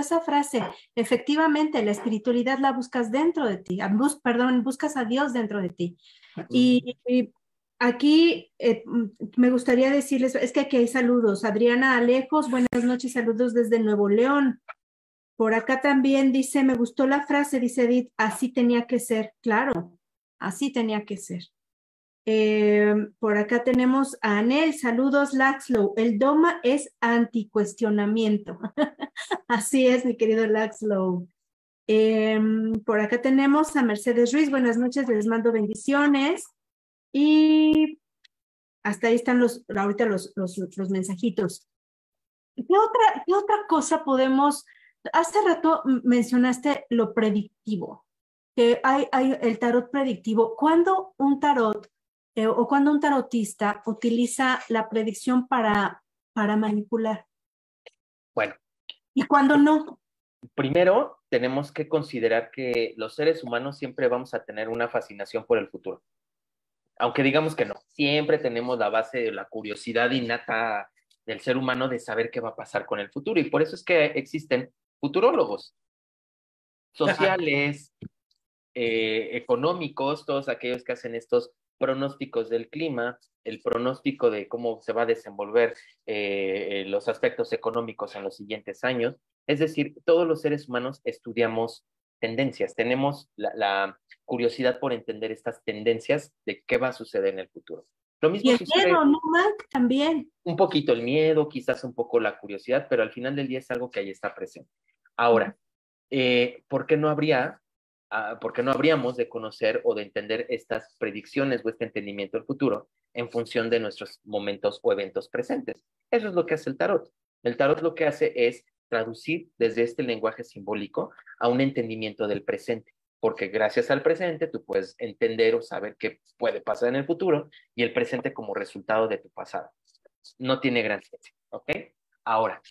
esa frase. Efectivamente, la espiritualidad la buscas dentro de ti. Buscas a Dios dentro de ti. Y aquí me gustaría decirles, es que aquí hay saludos. Adriana Alejos, buenas noches, saludos desde Nuevo León. Por acá también dice, me gustó la frase, dice Edith, así tenía que ser. Claro, así tenía que ser. Por acá tenemos a Anel, saludos Laxlow, el doma es anticuestionamiento. Así es, mi querido Laxlow. Por acá tenemos a Mercedes Ruiz, buenas noches, les mando bendiciones. Y hasta ahí están ahorita los mensajitos. ¿Qué otra cosa podemos... Hace rato mencionaste lo predictivo, que hay el tarot predictivo. ¿Cuándo un tarot o cuando un tarotista utiliza la predicción para manipular? Bueno. ¿Y cuándo no? Primero, tenemos que considerar que los seres humanos siempre vamos a tener una fascinación por el futuro. Aunque digamos que no, siempre tenemos la base de la curiosidad innata del ser humano de saber qué va a pasar con el futuro. Y por eso es que existen futurólogos sociales, económicos, todos aquellos que hacen estos pronósticos del clima, el pronóstico de cómo se va a desenvolver los aspectos económicos en los siguientes años. Es decir, todos los seres humanos estudiamos tendencias, tenemos la curiosidad por entender estas tendencias de qué va a suceder en el futuro. Lo mismo y el miedo, ¿no, Mike? También. Un poquito el miedo, quizás un poco la curiosidad, pero al final del día es algo que ahí está presente. Ahora, ¿por qué no habríamos de conocer o de entender estas predicciones o este entendimiento del futuro en función de nuestros momentos o eventos presentes? Eso es lo que hace el tarot. El tarot lo que hace es traducir desde este lenguaje simbólico a un entendimiento del presente. Porque gracias al presente tú puedes entender o saber qué puede pasar en el futuro y el presente como resultado de tu pasado. No tiene gran ciencia, ¿ok? Ahora,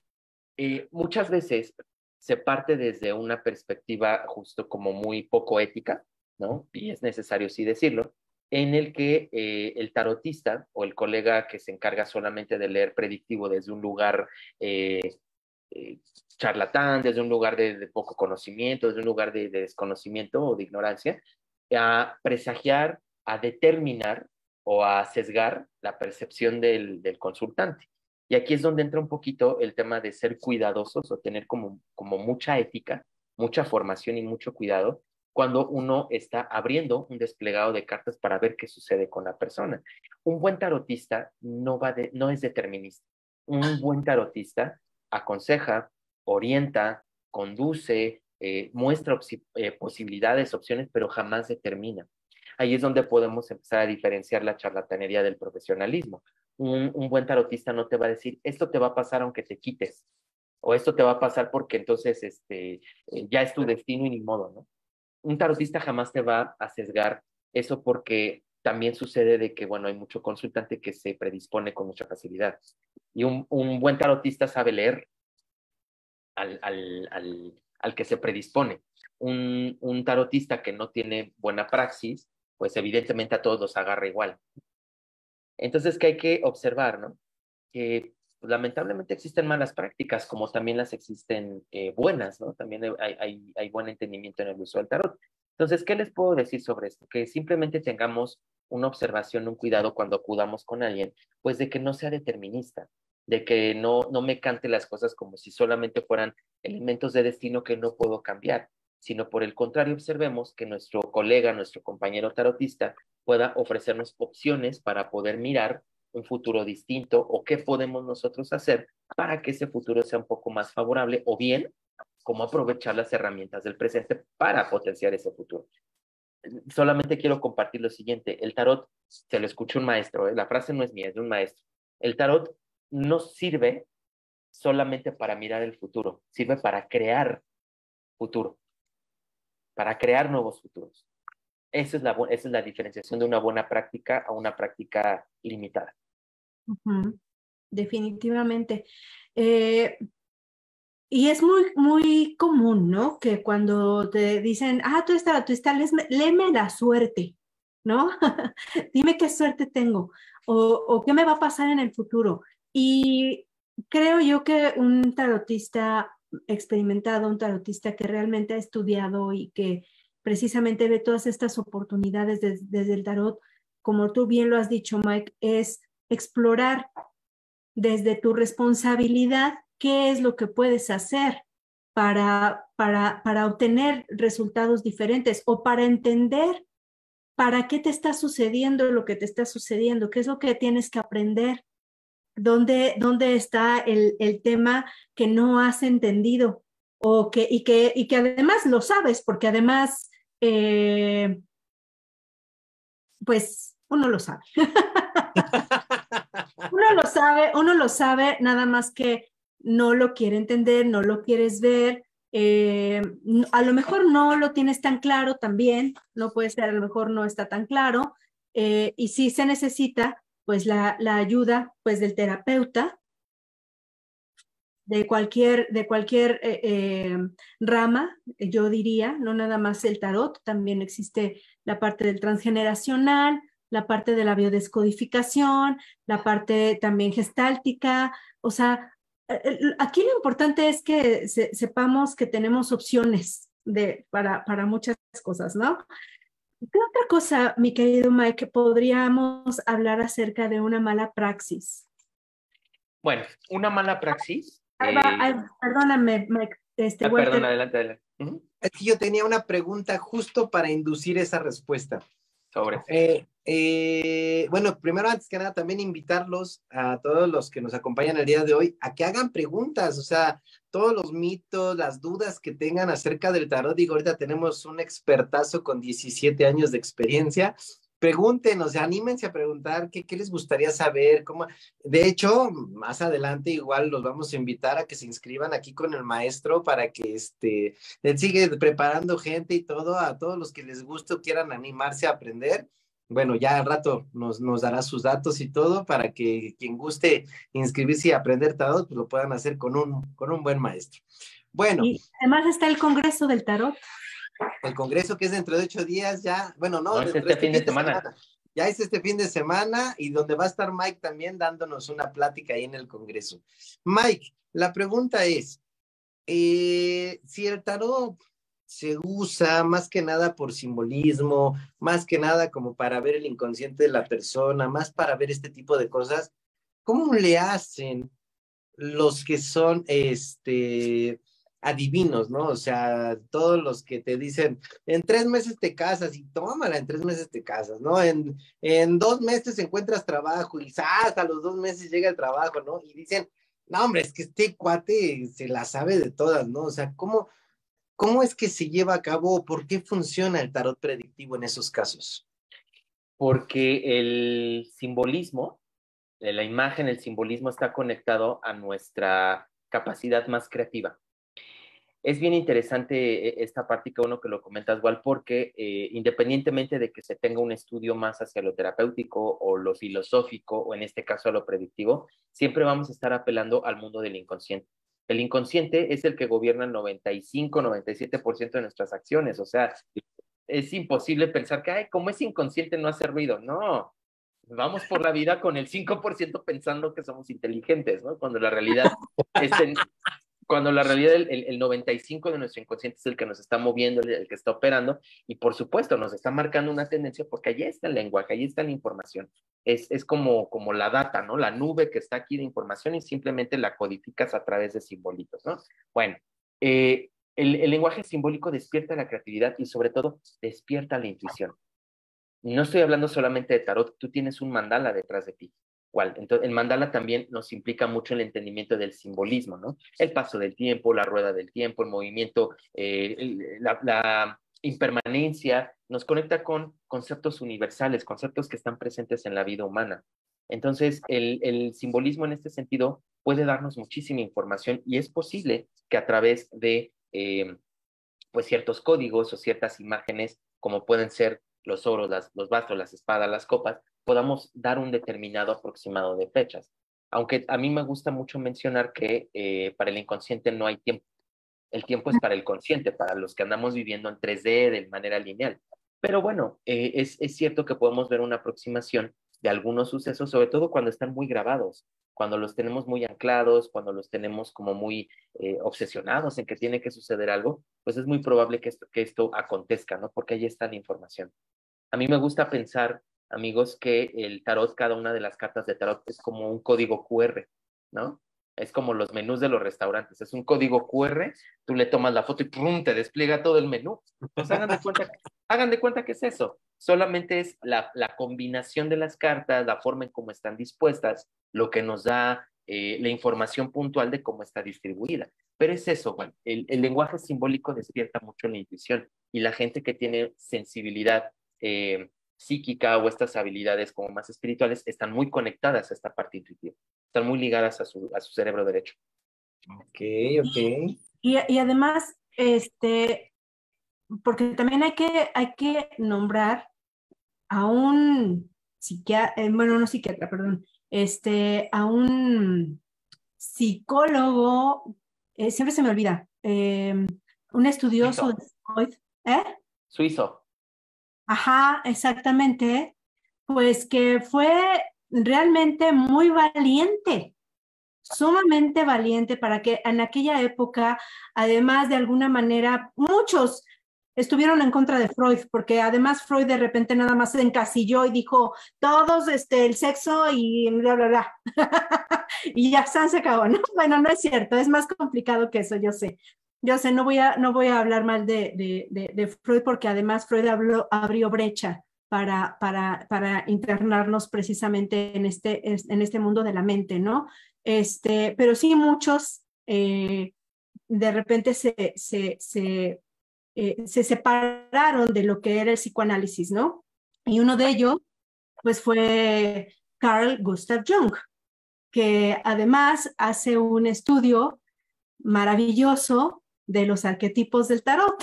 muchas veces se parte desde una perspectiva justo como muy poco ética, ¿no? Y es necesario sí decirlo, en el que el tarotista o el colega que se encarga solamente de leer predictivo desde un lugar... charlatán, desde un lugar de poco conocimiento, desde un lugar de desconocimiento o de ignorancia, a presagiar, a determinar o a sesgar la percepción del consultante. Y aquí es donde entra un poquito el tema de ser cuidadosos o tener como mucha ética, mucha formación y mucho cuidado cuando uno está abriendo un desplegado de cartas para ver qué sucede con la persona. Un buen tarotista no es determinista. Un buen tarotista aconseja, orienta, conduce, muestra posibilidades, opciones, pero jamás determina. Ahí es donde podemos empezar a diferenciar la charlatanería del profesionalismo. Un buen tarotista no te va a decir, esto te va a pasar aunque te quites, o esto te va a pasar porque entonces ya es tu destino y ni modo, ¿no? Un tarotista jamás te va a sesgar eso, porque también sucede de que, bueno, hay mucho consultante que se predispone con mucha facilidad. Y un buen tarotista sabe leer al que se predispone. Un tarotista que no tiene buena praxis, pues evidentemente a todos los agarra igual. Entonces, ¿qué hay que observar, no? Que lamentablemente existen malas prácticas, como también las existen buenas, ¿no? También hay buen entendimiento en el uso del tarot. Entonces, ¿qué les puedo decir sobre esto? Que simplemente tengamos una observación, un cuidado cuando acudamos con alguien, pues de que no sea determinista, de que no me cante las cosas como si solamente fueran elementos de destino que no puedo cambiar, sino por el contrario, observemos que nuestro colega, nuestro compañero tarotista, pueda ofrecernos opciones para poder mirar un futuro distinto, o qué podemos nosotros hacer para que ese futuro sea un poco más favorable, o bien cómo aprovechar las herramientas del presente para potenciar ese futuro. Solamente quiero compartir lo siguiente: el tarot, se lo escuchó un maestro, la frase no es mía, es de un maestro. El tarot no sirve solamente para mirar el futuro, sirve para crear futuro, para crear nuevos futuros. Esa es la diferenciación de una buena práctica a una práctica limitada. Uh-huh. Definitivamente. Y es muy, muy común, ¿no? Que cuando te dicen, ah, tú eres tarotista, léeme la suerte, ¿no? Dime qué suerte tengo o qué me va a pasar en el futuro. Y creo yo que un tarotista experimentado, un tarotista que realmente ha estudiado y que precisamente ve todas estas oportunidades desde el tarot, como tú bien lo has dicho, Mike, es explorar desde tu responsabilidad qué es lo que puedes hacer para obtener resultados diferentes, o para entender para qué te está sucediendo lo que te está sucediendo, qué es lo que tienes que aprender, dónde está el tema que no has entendido, y que además lo sabes, porque además pues uno lo sabe. uno lo sabe, nada más que no lo quiere entender, no lo quieres ver, a lo mejor no lo tienes tan claro también, no puede ser, a lo mejor no está tan claro, y sí se necesita pues la ayuda pues del terapeuta, de cualquier rama, yo diría, no nada más el tarot, también existe la parte del transgeneracional, la parte de la biodescodificación, la parte también gestáltica. O sea, aquí lo importante es que sepamos que tenemos opciones para muchas cosas, ¿no? ¿Qué otra cosa, mi querido Mike, podríamos hablar acerca de una mala praxis? Bueno, una mala praxis... perdóname, Mike. Perdón, adelante. Uh-huh. Es que yo tenía una pregunta justo para inducir esa respuesta. Sobre. Bueno, primero, antes que nada, también invitarlos a todos los que nos acompañan el día de hoy a que hagan preguntas, o sea, todos los mitos, las dudas que tengan acerca del tarot. Digo, ahorita tenemos un expertazo con 17 años de experiencia. Pregúntenos, anímense a preguntar qué les gustaría saber, cómo. De hecho, más adelante igual los vamos a invitar a que se inscriban aquí con el maestro para que él sigue preparando gente y todo, a todos los que les guste o quieran animarse a aprender. Bueno, ya al rato nos dará sus datos y todo para que quien guste inscribirse y aprender tarot, pues lo puedan hacer con un buen maestro. Bueno. Y además está el Congreso del Tarot. El congreso que es dentro de 8 días ya, bueno, no es este fin de semana. Ya es este fin de semana, y donde va a estar Mike también dándonos una plática ahí en el congreso. Mike, la pregunta es, si el tarot se usa más que nada por simbolismo, más que nada como para ver el inconsciente de la persona, más para ver este tipo de cosas, ¿cómo le hacen los que son adivinos, ¿no? O sea, todos los que te dicen, en 3 meses te casas, y tómala, en 3 meses te casas, ¿no? En 2 meses encuentras trabajo, y hasta los 2 meses llega el trabajo, ¿no? Y dicen, no, hombre, es que este cuate se la sabe de todas, ¿no? O sea, ¿cómo es que se lleva a cabo? ¿Por qué funciona el tarot predictivo en esos casos? porque el simbolismo, la imagen, el simbolismo está conectado a nuestra capacidad más creativa. Es bien interesante esta parte que uno que lo comentas, Wal, porque independientemente de que se tenga un estudio más hacia lo terapéutico o lo filosófico, o en este caso a lo predictivo, siempre vamos a estar apelando al mundo del inconsciente. El inconsciente es el que gobierna el 95, 97% de nuestras acciones. O sea, es imposible pensar que, ay, como es inconsciente no hace ruido. No, vamos por la vida con el 5% pensando que somos inteligentes, ¿no? Cuando la realidad es... Cuando la realidad, el 95% de nuestro inconsciente es el que nos está moviendo, el que está operando, y por supuesto nos está marcando una tendencia porque allí está el lenguaje, allí está la información. Es como la data, ¿no? La nube que está aquí de información y simplemente la codificas a través de simbolitos, ¿no? Bueno, el lenguaje simbólico despierta la creatividad y sobre todo despierta la intuición. No estoy hablando solamente de tarot, tú tienes un mandala detrás de ti. Entonces, el mandala también nos implica mucho el entendimiento del simbolismo, ¿no? El paso del tiempo, la rueda del tiempo, el movimiento, la impermanencia, nos conecta con conceptos universales, conceptos que están presentes en la vida humana. Entonces, el simbolismo en este sentido puede darnos muchísima información y es posible que a través de pues ciertos códigos o ciertas imágenes, como pueden ser los oros, los bastos, las espadas, las copas, podamos dar un determinado aproximado de fechas. Aunque a mí me gusta mucho mencionar que para el inconsciente no hay tiempo. El tiempo es para el consciente, para los que andamos viviendo en 3D de manera lineal. Pero bueno, es cierto que podemos ver una aproximación de algunos sucesos, sobre todo cuando están muy grabados, cuando los tenemos muy anclados, cuando los tenemos como muy obsesionados en que tiene que suceder algo, pues es muy probable que esto acontezca, ¿no? Porque ahí está la información. A mí me gusta pensar, amigos, que el tarot, cada una de las cartas de tarot es como un código QR, ¿no? Es como los menús de los restaurantes, es un código QR, tú le tomas la foto y ¡pum!, te despliega todo el menú. Pues hagan de cuenta que es eso, solamente es la combinación de las cartas, la forma en cómo están dispuestas, lo que nos da la información puntual de cómo está distribuida. Pero es eso, bueno, el lenguaje simbólico despierta mucho la intuición y la gente que tiene sensibilidad psíquica o estas habilidades como más espirituales están muy conectadas a esta parte intuitiva, están muy ligadas a su cerebro derecho. Ok, ok. Y además, porque también hay que nombrar a un psiquiatra, bueno, no psiquiatra, perdón, a un psicólogo, siempre se me olvida, un estudioso de Freud, Suizo. Ajá, exactamente, pues que fue realmente muy valiente, sumamente valiente para que en aquella época, además de alguna manera, muchos estuvieron en contra de Freud, porque además Freud de repente nada más se encasilló y dijo, todos el sexo y bla, bla, bla, y ya se acabó, ¿no? Bueno, no es cierto, es más complicado que eso, yo sé. Yo sé, no voy a hablar mal de Freud porque además Freud abrió brecha para internarnos precisamente en este mundo de la mente, ¿no? Pero sí muchos de repente se separaron de lo que era el psicoanálisis, ¿no? Y uno de ellos pues fue Carl Gustav Jung, que además hace un estudio maravilloso de los arquetipos del tarot,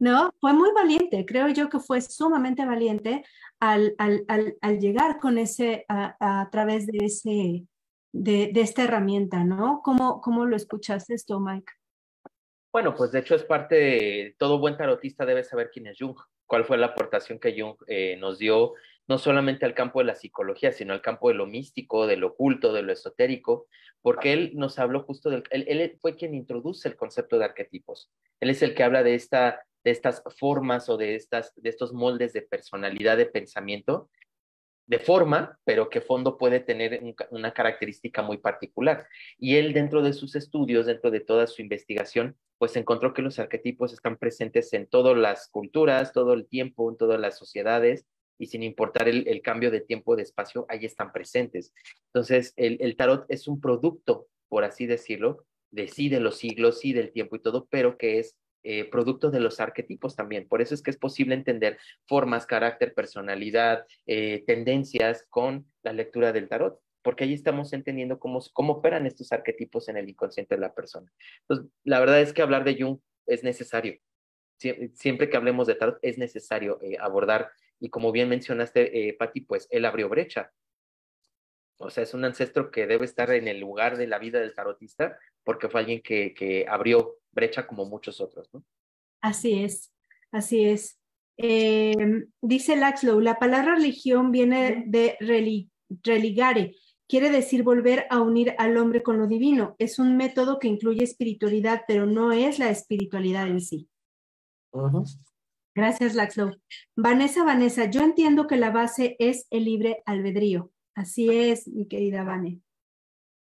¿no? Fue muy valiente, creo yo que fue sumamente valiente al llegar con ese, a través de ese, de esta herramienta, ¿no? ¿Cómo lo escuchaste esto, Mike? Bueno, pues de hecho es parte de todo buen tarotista debe saber quién es Jung, cuál fue la aportación que Jung nos dio, no solamente al campo de la psicología, sino al campo de lo místico, de lo oculto, de lo esotérico, porque él nos habló justo él fue quien introduce el concepto de arquetipos. Él es el que habla de estas formas o de estos moldes de personalidad, de pensamiento, de forma, pero que fondo puede tener una característica muy particular. Y él, dentro de sus estudios, dentro de toda su investigación, pues encontró que los arquetipos están presentes en todas las culturas, todo el tiempo, en todas las sociedades, y sin importar el cambio de tiempo, de espacio, ahí están presentes. Entonces, el tarot es un producto, por así decirlo, de sí de los siglos, sí del tiempo y todo, pero que es productos de los arquetipos también. Por eso es que es posible entender formas, carácter, personalidad, tendencias con la lectura del tarot, porque ahí estamos entendiendo cómo operan estos arquetipos en el inconsciente de la persona. Entonces, la verdad es que hablar de Jung es necesario. Siempre que hablemos de tarot es necesario abordar, y como bien mencionaste, Paty, pues él abrió brecha. O sea, es un ancestro que debe estar en el lugar de la vida del tarotista, porque fue alguien que abrió brecha como muchos otros, ¿no? Así es, así es. Dice Laxlow, la palabra religión viene de religare, quiere decir volver a unir al hombre con lo divino. Es un método que incluye espiritualidad, pero no es la espiritualidad en sí. Uh-huh. Gracias, Laxlow. Vanessa, yo entiendo que la base es el libre albedrío. Así es, mi querida Vane.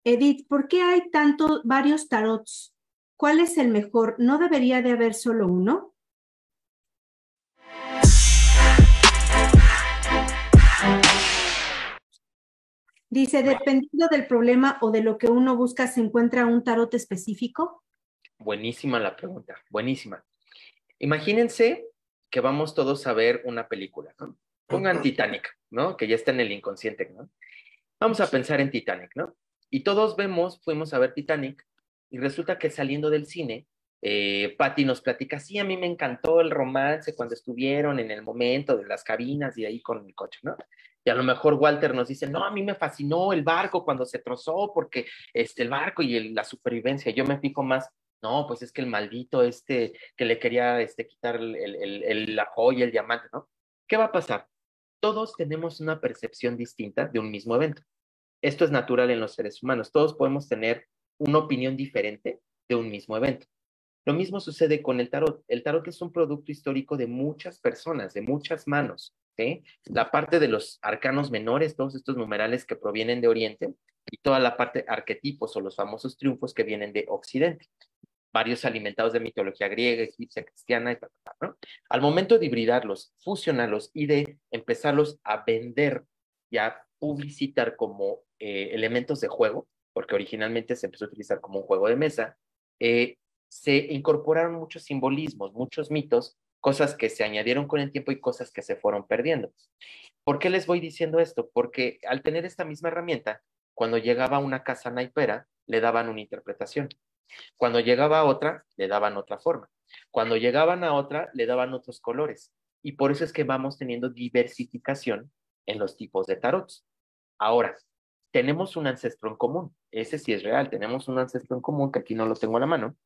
Edith, ¿por qué hay varios tarots? ¿Cuál es el mejor? ¿No debería de haber solo uno? Dice, dependiendo del problema o de lo que uno busca, ¿se encuentra un tarot específico? Buenísima la pregunta, buenísima. Imagínense que vamos todos a ver una película, ¿no? Pongan Titanic, ¿no? Que ya está en el inconsciente, ¿no? Vamos a pensar en Titanic, ¿no? Y todos fuimos a ver Titanic, y resulta que saliendo del cine, Paty nos platica, sí, a mí me encantó el romance cuando estuvieron en el momento de las cabinas y ahí con el coche, ¿no? Y a lo mejor Walter nos dice, no, a mí me fascinó el barco cuando se trozó, porque el barco y la supervivencia. Yo me fijo más, no, pues es que el maldito que le quería quitar la joya, el diamante, ¿no? ¿Qué va a pasar? Todos tenemos una percepción distinta de un mismo evento. Esto es natural en los seres humanos. Todos podemos tener una opinión diferente de un mismo evento. Lo mismo sucede con el tarot. El tarot es un producto histórico de muchas personas, de muchas manos. ¿Sí? La parte de los arcanos menores, todos estos numerales que provienen de Oriente, y toda la parte arquetipos o los famosos triunfos que vienen de Occidente, varios alimentados de mitología griega, egipcia, cristiana, y tal, ¿no? Al momento de hibridarlos, fusionarlos y de empezarlos a vender y a publicitar como elementos de juego, porque originalmente se empezó a utilizar como un juego de mesa, se incorporaron muchos simbolismos, muchos mitos, cosas que se añadieron con el tiempo y cosas que se fueron perdiendo. ¿Por qué les voy diciendo esto? Porque al tener esta misma herramienta, cuando llegaba a una casa naipera, le daban una interpretación. Cuando llegaba a otra, le daban otra forma. Cuando llegaban a otra, le daban otros colores. Y por eso es que vamos teniendo diversificación en los tipos de tarots. Ahora, tenemos un ancestro en común. Ese sí es real. Tenemos un ancestro en común, que aquí no lo tengo a la mano,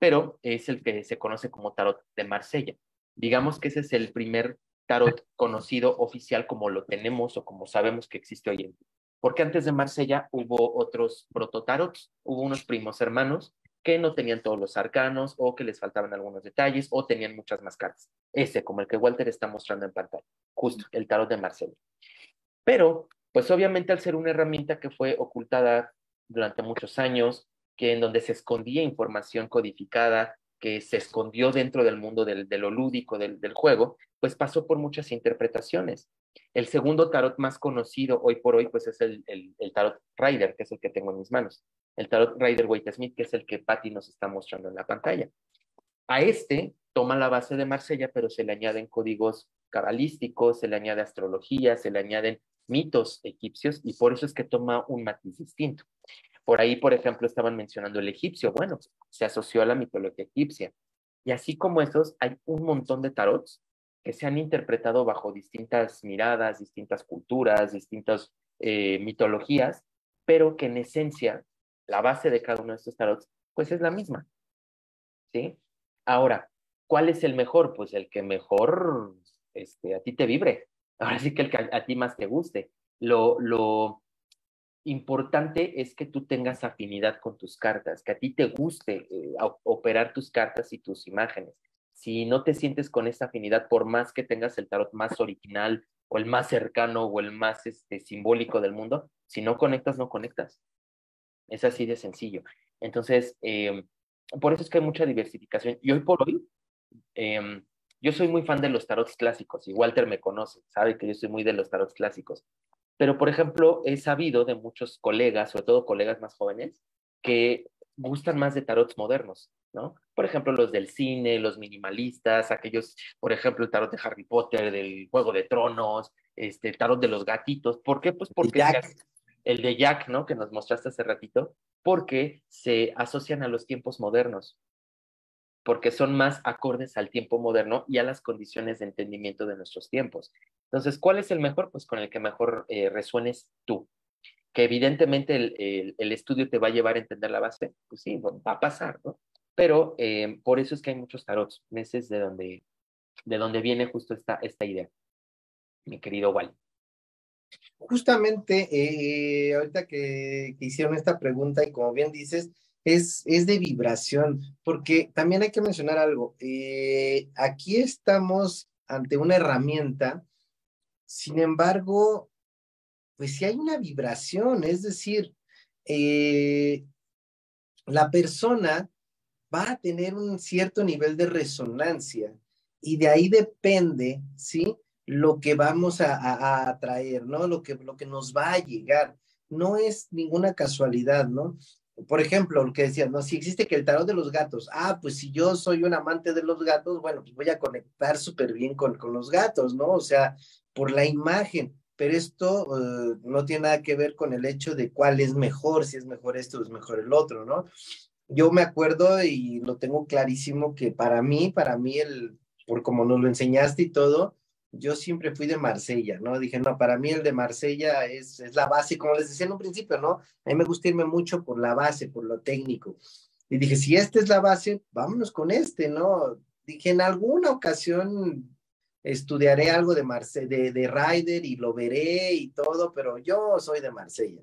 pero es el que se conoce como tarot de Marsella. Digamos que ese es el primer tarot conocido oficial como lo tenemos o como sabemos que existe hoy en día. Porque antes de Marsella hubo otros prototarots, hubo unos primos hermanos que no tenían todos los arcanos o que les faltaban algunos detalles o tenían muchas más cartas. Ese, como el que Walter está mostrando en pantalla, justo el tarot de Marsella. Pero, pues obviamente al ser una herramienta que fue ocultada durante muchos años, que en donde se escondía información codificada, que se escondió dentro del mundo de lo lúdico, del juego, pues pasó por muchas interpretaciones. El segundo tarot más conocido hoy por hoy, pues es el tarot Rider, que es el que tengo en mis manos. El tarot Rider Waite Smith, que es el que Paty nos está mostrando en la pantalla. A este toma la base de Marsella, pero se le añaden códigos cabalísticos, se le añade astrología, se le añaden mitos egipcios, y por eso es que toma un matiz distinto. Por ahí, por ejemplo, estaban mencionando el egipcio. Bueno, se asoció a la mitología egipcia. Y así como esos, hay un montón de tarots que se han interpretado bajo distintas miradas, distintas culturas, distintas mitologías, pero que en esencia, la base de cada uno de estos tarots, pues es la misma. ¿Sí? Ahora, ¿cuál es el mejor? Pues el que mejor a ti te vibre. Ahora sí que el que a ti más te guste. Lo importante es que tú tengas afinidad con tus cartas, que a ti te guste operar tus cartas y tus imágenes. Si no te sientes con esta afinidad, por más que tengas el tarot más original o el más cercano o el más simbólico del mundo, si no conectas, no conectas. Es así de sencillo. Entonces, por eso es que hay mucha diversificación. Y hoy por hoy, yo soy muy fan de los tarots clásicos, y Walter me conoce, sabe que yo soy muy de los tarots clásicos. Pero, por ejemplo, he sabido de muchos colegas, sobre todo colegas más jóvenes, que gustan más de tarots modernos, ¿no? Por ejemplo, los del cine, los minimalistas, aquellos, por ejemplo, el tarot de Harry Potter, del Juego de Tronos, el tarot de los gatitos. ¿Por qué? Pues porque el de Jack, ¿no? Que nos mostraste hace ratito, porque se asocian a los tiempos modernos, porque son más acordes al tiempo moderno y a las condiciones de entendimiento de nuestros tiempos. Entonces, ¿cuál es el mejor? Pues con el que mejor resuenes tú. Que evidentemente el estudio te va a llevar a entender la base, pues sí, va a pasar, ¿no? Pero por eso es que hay muchos tarots, ese es de donde viene justo esta idea, mi querido Wally. Justamente, ahorita que hicieron esta pregunta, y como bien dices, es de vibración, porque también hay que mencionar algo, aquí estamos ante una herramienta, sin embargo, pues sí hay una vibración, es decir, la persona va a tener un cierto nivel de resonancia y de ahí depende, ¿sí? Lo que vamos a atraer, ¿no? Lo que nos va a llegar. No es ninguna casualidad, ¿no? Por ejemplo, lo que decías, ¿no? Si existe que el tarot de los gatos, pues si yo soy un amante de los gatos, bueno, pues voy a conectar súper bien con los gatos, ¿no? O sea, por la imagen. Pero esto no tiene nada que ver con el hecho de cuál es mejor, si es mejor esto o es mejor el otro, ¿no? Yo me acuerdo y lo tengo clarísimo que para mí, por como nos lo enseñaste y todo, yo siempre fui de Marsella, ¿no? Dije, no, para mí el de Marsella es la base, como les decía en un principio, ¿no? A mí me gusta irme mucho por la base, por lo técnico. Y dije, si esta es la base, vámonos con este, ¿no? Dije, en alguna ocasión estudiaré algo de Rider y lo veré y todo, pero yo soy de Marsella.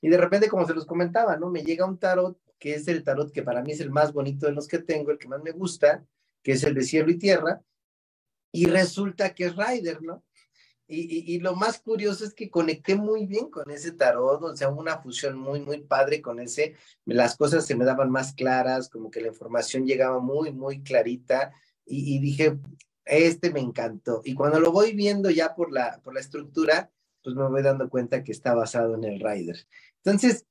Y de repente, como se los comentaba, ¿no? Me llega un tarot, que es el tarot que para mí es el más bonito de los que tengo, el que más me gusta, que es el de Cielo y Tierra, y resulta que es Rider, ¿no? Y lo más curioso es que conecté muy bien con ese tarot, o sea, una fusión muy, muy padre con ese, las cosas se me daban más claras, como que la información llegaba muy, muy clarita, y dije, este me encantó. Y cuando lo voy viendo ya por la estructura, pues me voy dando cuenta que está basado en el Rider. Entonces,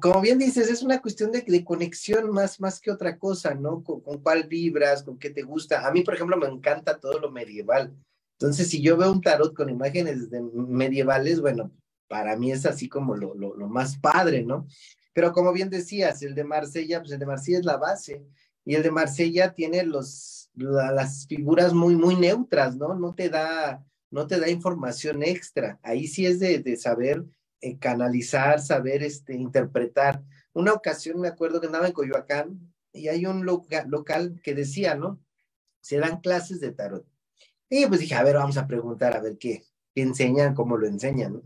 como bien dices, es una cuestión de conexión más que otra cosa, ¿no? Con cuál vibras, con qué te gusta. A mí, por ejemplo, me encanta todo lo medieval. Entonces, si yo veo un tarot con imágenes medievales, bueno, para mí es así como lo más padre, ¿no? Pero como bien decías, el de Marsella, pues el de Marsella es la base. Y el de Marsella tiene las figuras muy, muy neutras, ¿no? No te da información extra. Ahí sí es de saber canalizar, saber interpretar. Una ocasión me acuerdo que andaba en Coyoacán y hay un local que decía, ¿no? Se dan clases de tarot. Y pues dije, a ver, vamos a preguntar, a ver qué enseñan, cómo lo enseñan, ¿no?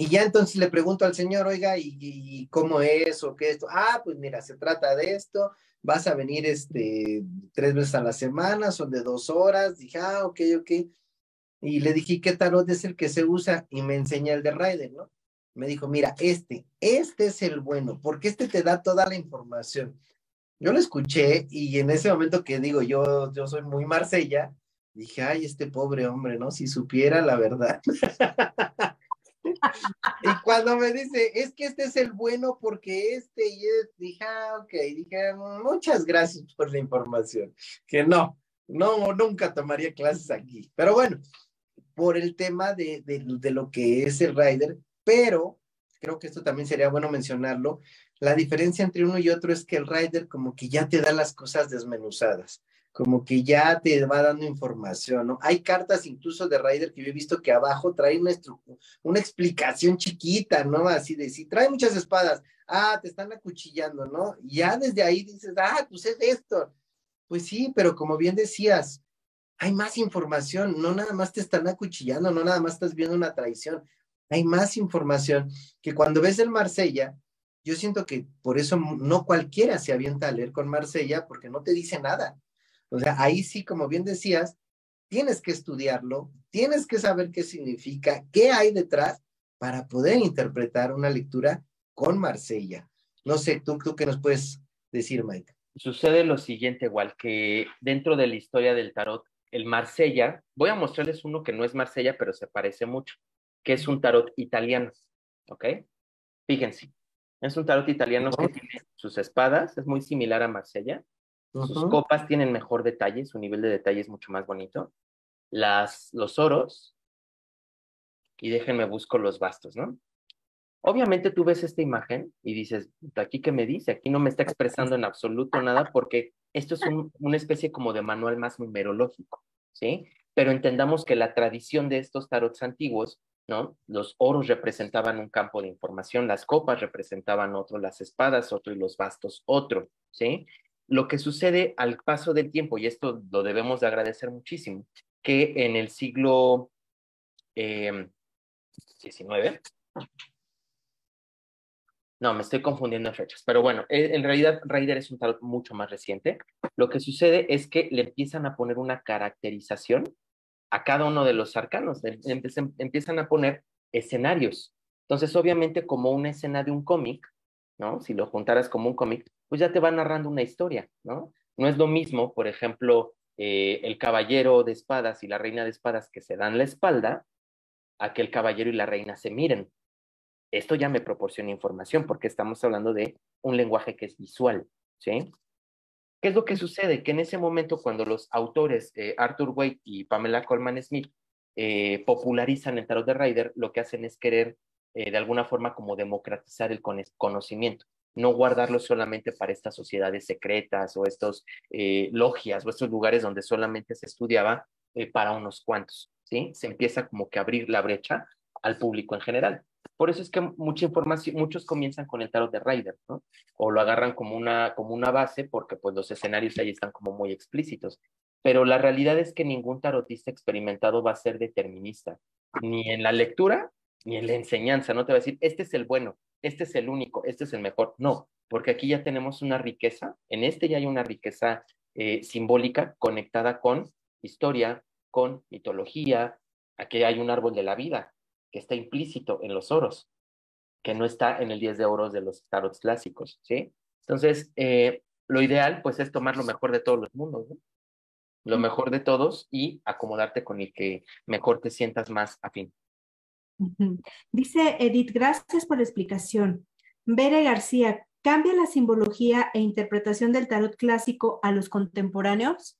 Y ya entonces le pregunto al señor, oiga, ¿y cómo es o qué es esto? Pues mira, se trata de esto. Vas a venir 3 veces a la semana, son de 2 horas. Dije, ok. Y le dije, ¿qué tarot es el que se usa? Y me enseña el de Rider, ¿no? Me dijo, mira, este es el bueno, porque este te da toda la información. Yo lo escuché y en ese momento que digo, yo soy muy Marsella, dije, ay, este pobre hombre, ¿no? Si supiera la verdad. Y cuando me dice, es que este es el bueno porque dije, ok, dije, muchas gracias por la información, que no, nunca tomaría clases aquí, pero bueno, por el tema de lo que es el Rider, pero creo que esto también sería bueno mencionarlo, la diferencia entre uno y otro es que el Rider como que ya te da las cosas desmenuzadas, como que ya te va dando información, ¿no? Hay cartas incluso de Rider que yo he visto que abajo trae una explicación chiquita, ¿no? Así de, si trae muchas espadas, te están acuchillando, ¿no? Ya desde ahí dices, pues es esto. Pues sí, pero como bien decías, hay más información, no nada más te están acuchillando, no nada más estás viendo una traición, hay más información que cuando ves el Marsella. Yo siento que por eso no cualquiera se avienta a leer con Marsella porque no te dice nada. O sea, ahí sí, como bien decías, tienes que estudiarlo, tienes que saber qué significa, qué hay detrás para poder interpretar una lectura con Marsella. No sé, ¿tú qué nos puedes decir, Mike? Sucede lo siguiente, igual que dentro de la historia del tarot, el Marsella, voy a mostrarles uno que no es Marsella, pero se parece mucho, que es un tarot italiano, ¿ok? Fíjense, Es un tarot italiano que tiene sus espadas, es muy similar a Marsella. Sus copas tienen mejor detalle, su nivel de detalle es mucho más bonito. Los oros, y déjenme busco los bastos, ¿no? Obviamente tú ves esta imagen y dices, ¿aquí qué me dice? Aquí no me está expresando en absoluto nada porque esto es una especie como de manual más numerológico, ¿sí? Pero entendamos que la tradición de estos tarots antiguos, ¿no? Los oros representaban un campo de información, las copas representaban otro, las espadas otro y los bastos otro, ¿sí? Lo que sucede al paso del tiempo, y esto lo debemos de agradecer muchísimo, que en el siglo XIX... No, me estoy confundiendo en fechas, pero bueno, en realidad Rider es un tarot mucho más reciente. Lo que sucede es que le empiezan a poner una caracterización a cada uno de los arcanos, empiezan a poner escenarios. Entonces, obviamente, como una escena de un cómic, ¿no? Si lo juntaras como un cómic, pues ya te va narrando una historia, ¿no? No es lo mismo, por ejemplo, el caballero de espadas y la reina de espadas que se dan la espalda, a que el caballero y la reina se miren. Esto ya me proporciona información porque estamos hablando de un lenguaje que es visual, ¿sí? ¿Qué es lo que sucede? Que en ese momento cuando los autores Arthur Waite y Pamela Coleman Smith popularizan el tarot de Rider, lo que hacen es querer de alguna forma como democratizar el conocimiento, no guardarlo solamente para estas sociedades secretas o estos logias o estos lugares donde solamente se estudiaba para unos cuantos, ¿sí? Se empieza como que a abrir la brecha al público en general. Por eso es que mucha información, muchos comienzan con el tarot de Rider, ¿no? O lo agarran como una base porque pues, los escenarios ahí están como muy explícitos. Pero la realidad es que ningún tarotista experimentado va a ser determinista, ni en la lectura, ni en la enseñanza. No te va a decir, este es el bueno, este es el único, este es el mejor. No, porque aquí ya tenemos una riqueza, en este ya hay una riqueza simbólica conectada con historia, con mitología. Aquí hay un árbol de la vida que está implícito en los oros, que no está en el 10 de oros de los tarots clásicos, ¿sí? Entonces, lo ideal, pues, es tomar lo mejor de todos los mundos, ¿no? Lo mejor de todos y acomodarte con el que mejor te sientas más afín. Dice Edith, gracias por la explicación. Vera García, ¿cambia la simbología e interpretación del tarot clásico a los contemporáneos?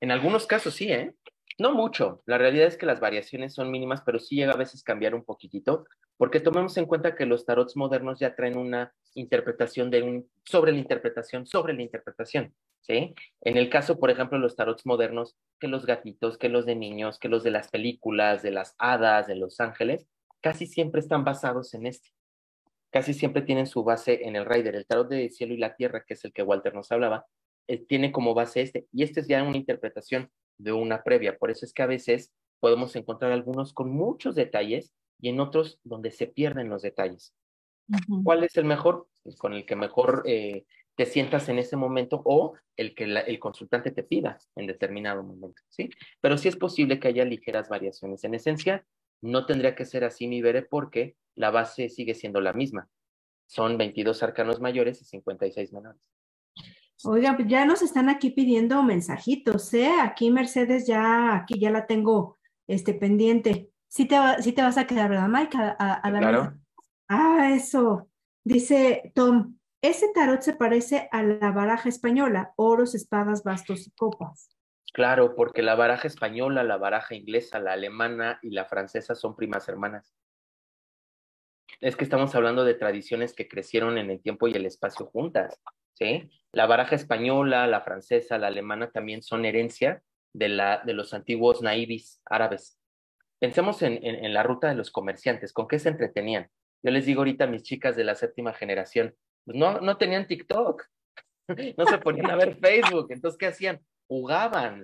En algunos casos sí, ¿eh? No mucho, la realidad es que las variaciones son mínimas, pero sí llega a veces cambiar un poquitito, porque tomemos en cuenta que los tarots modernos ya traen una interpretación de sobre la interpretación, ¿sí? En el caso, por ejemplo, los tarots modernos, que los gatitos, que los de niños, que los de las películas, de las hadas, de los ángeles, casi siempre están basados en este. Casi siempre tienen su base en el Rider, el tarot de cielo y la tierra, que es el que Walter nos hablaba, tiene como base este, y este es ya una interpretación de una previa, por eso es que a veces podemos encontrar algunos con muchos detalles y en otros donde se pierden los detalles. ¿Cuál es el mejor? Pues con el que mejor te sientas en ese momento o el que el consultante te pida en determinado momento, ¿sí? Pero sí es posible que haya ligeras variaciones. En esencia, no tendría que ser así, mi Veré, porque la base sigue siendo la misma. Son 22 arcanos mayores y 56 menores. Oigan, ya nos están aquí pidiendo mensajitos, ¿eh? Aquí Mercedes ya la tengo pendiente. Sí te vas a quedar, ¿verdad, Mike? A la claro. Mesa. Ah, eso. Dice Tom, ese tarot se parece a la baraja española, oros, espadas, bastos y copas. Claro, porque la baraja española, la baraja inglesa, la alemana y la francesa son primas hermanas. Es que estamos hablando de tradiciones que crecieron en el tiempo y el espacio juntas. ¿Sí? La baraja española, la francesa, la alemana también son herencia de los antiguos naibis árabes. Pensemos en la ruta de los comerciantes, ¿con qué se entretenían? Yo les digo ahorita a mis chicas de la 7ª generación, pues no tenían TikTok, no se ponían a ver Facebook, entonces ¿qué hacían? Jugaban,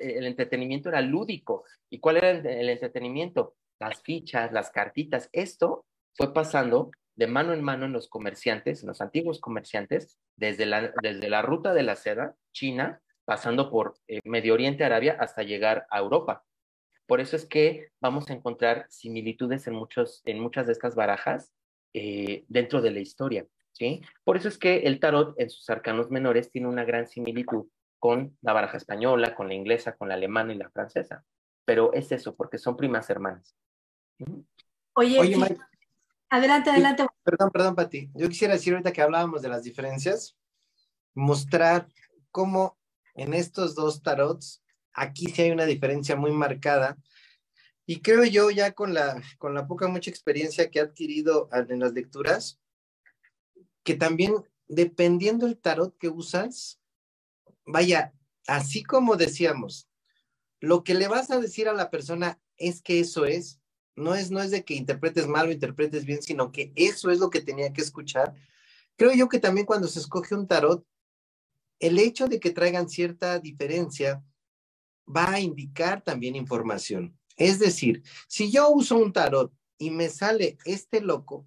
el entretenimiento era lúdico. ¿Y cuál era el entretenimiento? Las fichas, las cartitas, esto fue pasando de mano en mano en los comerciantes, en los antiguos comerciantes, desde la ruta de la seda, China, pasando por Medio Oriente, Arabia, hasta llegar a Europa. Por eso es que vamos a encontrar similitudes en muchas de estas barajas dentro de la historia, ¿sí? Por eso es que el tarot en sus arcanos menores tiene una gran similitud con la baraja española, con la inglesa, con la alemana y la francesa. Pero es eso, porque son primas hermanas. Oye, Mike. Adelante, adelante. Sí, perdón, Paty. Yo quisiera decir ahorita que hablábamos de las diferencias, mostrar cómo en estos dos tarots, aquí sí hay una diferencia muy marcada. Y creo yo, ya con la mucha experiencia que he adquirido en las lecturas, que también, dependiendo del tarot que usas, vaya, así como decíamos, lo que le vas a decir a la persona es que eso es, no es de que interpretes mal o interpretes bien, sino que eso es lo que tenía que escuchar. Creo yo que también cuando se escoge un tarot, el hecho de que traigan cierta diferencia va a indicar también información. Es decir, si yo uso un tarot y me sale este loco,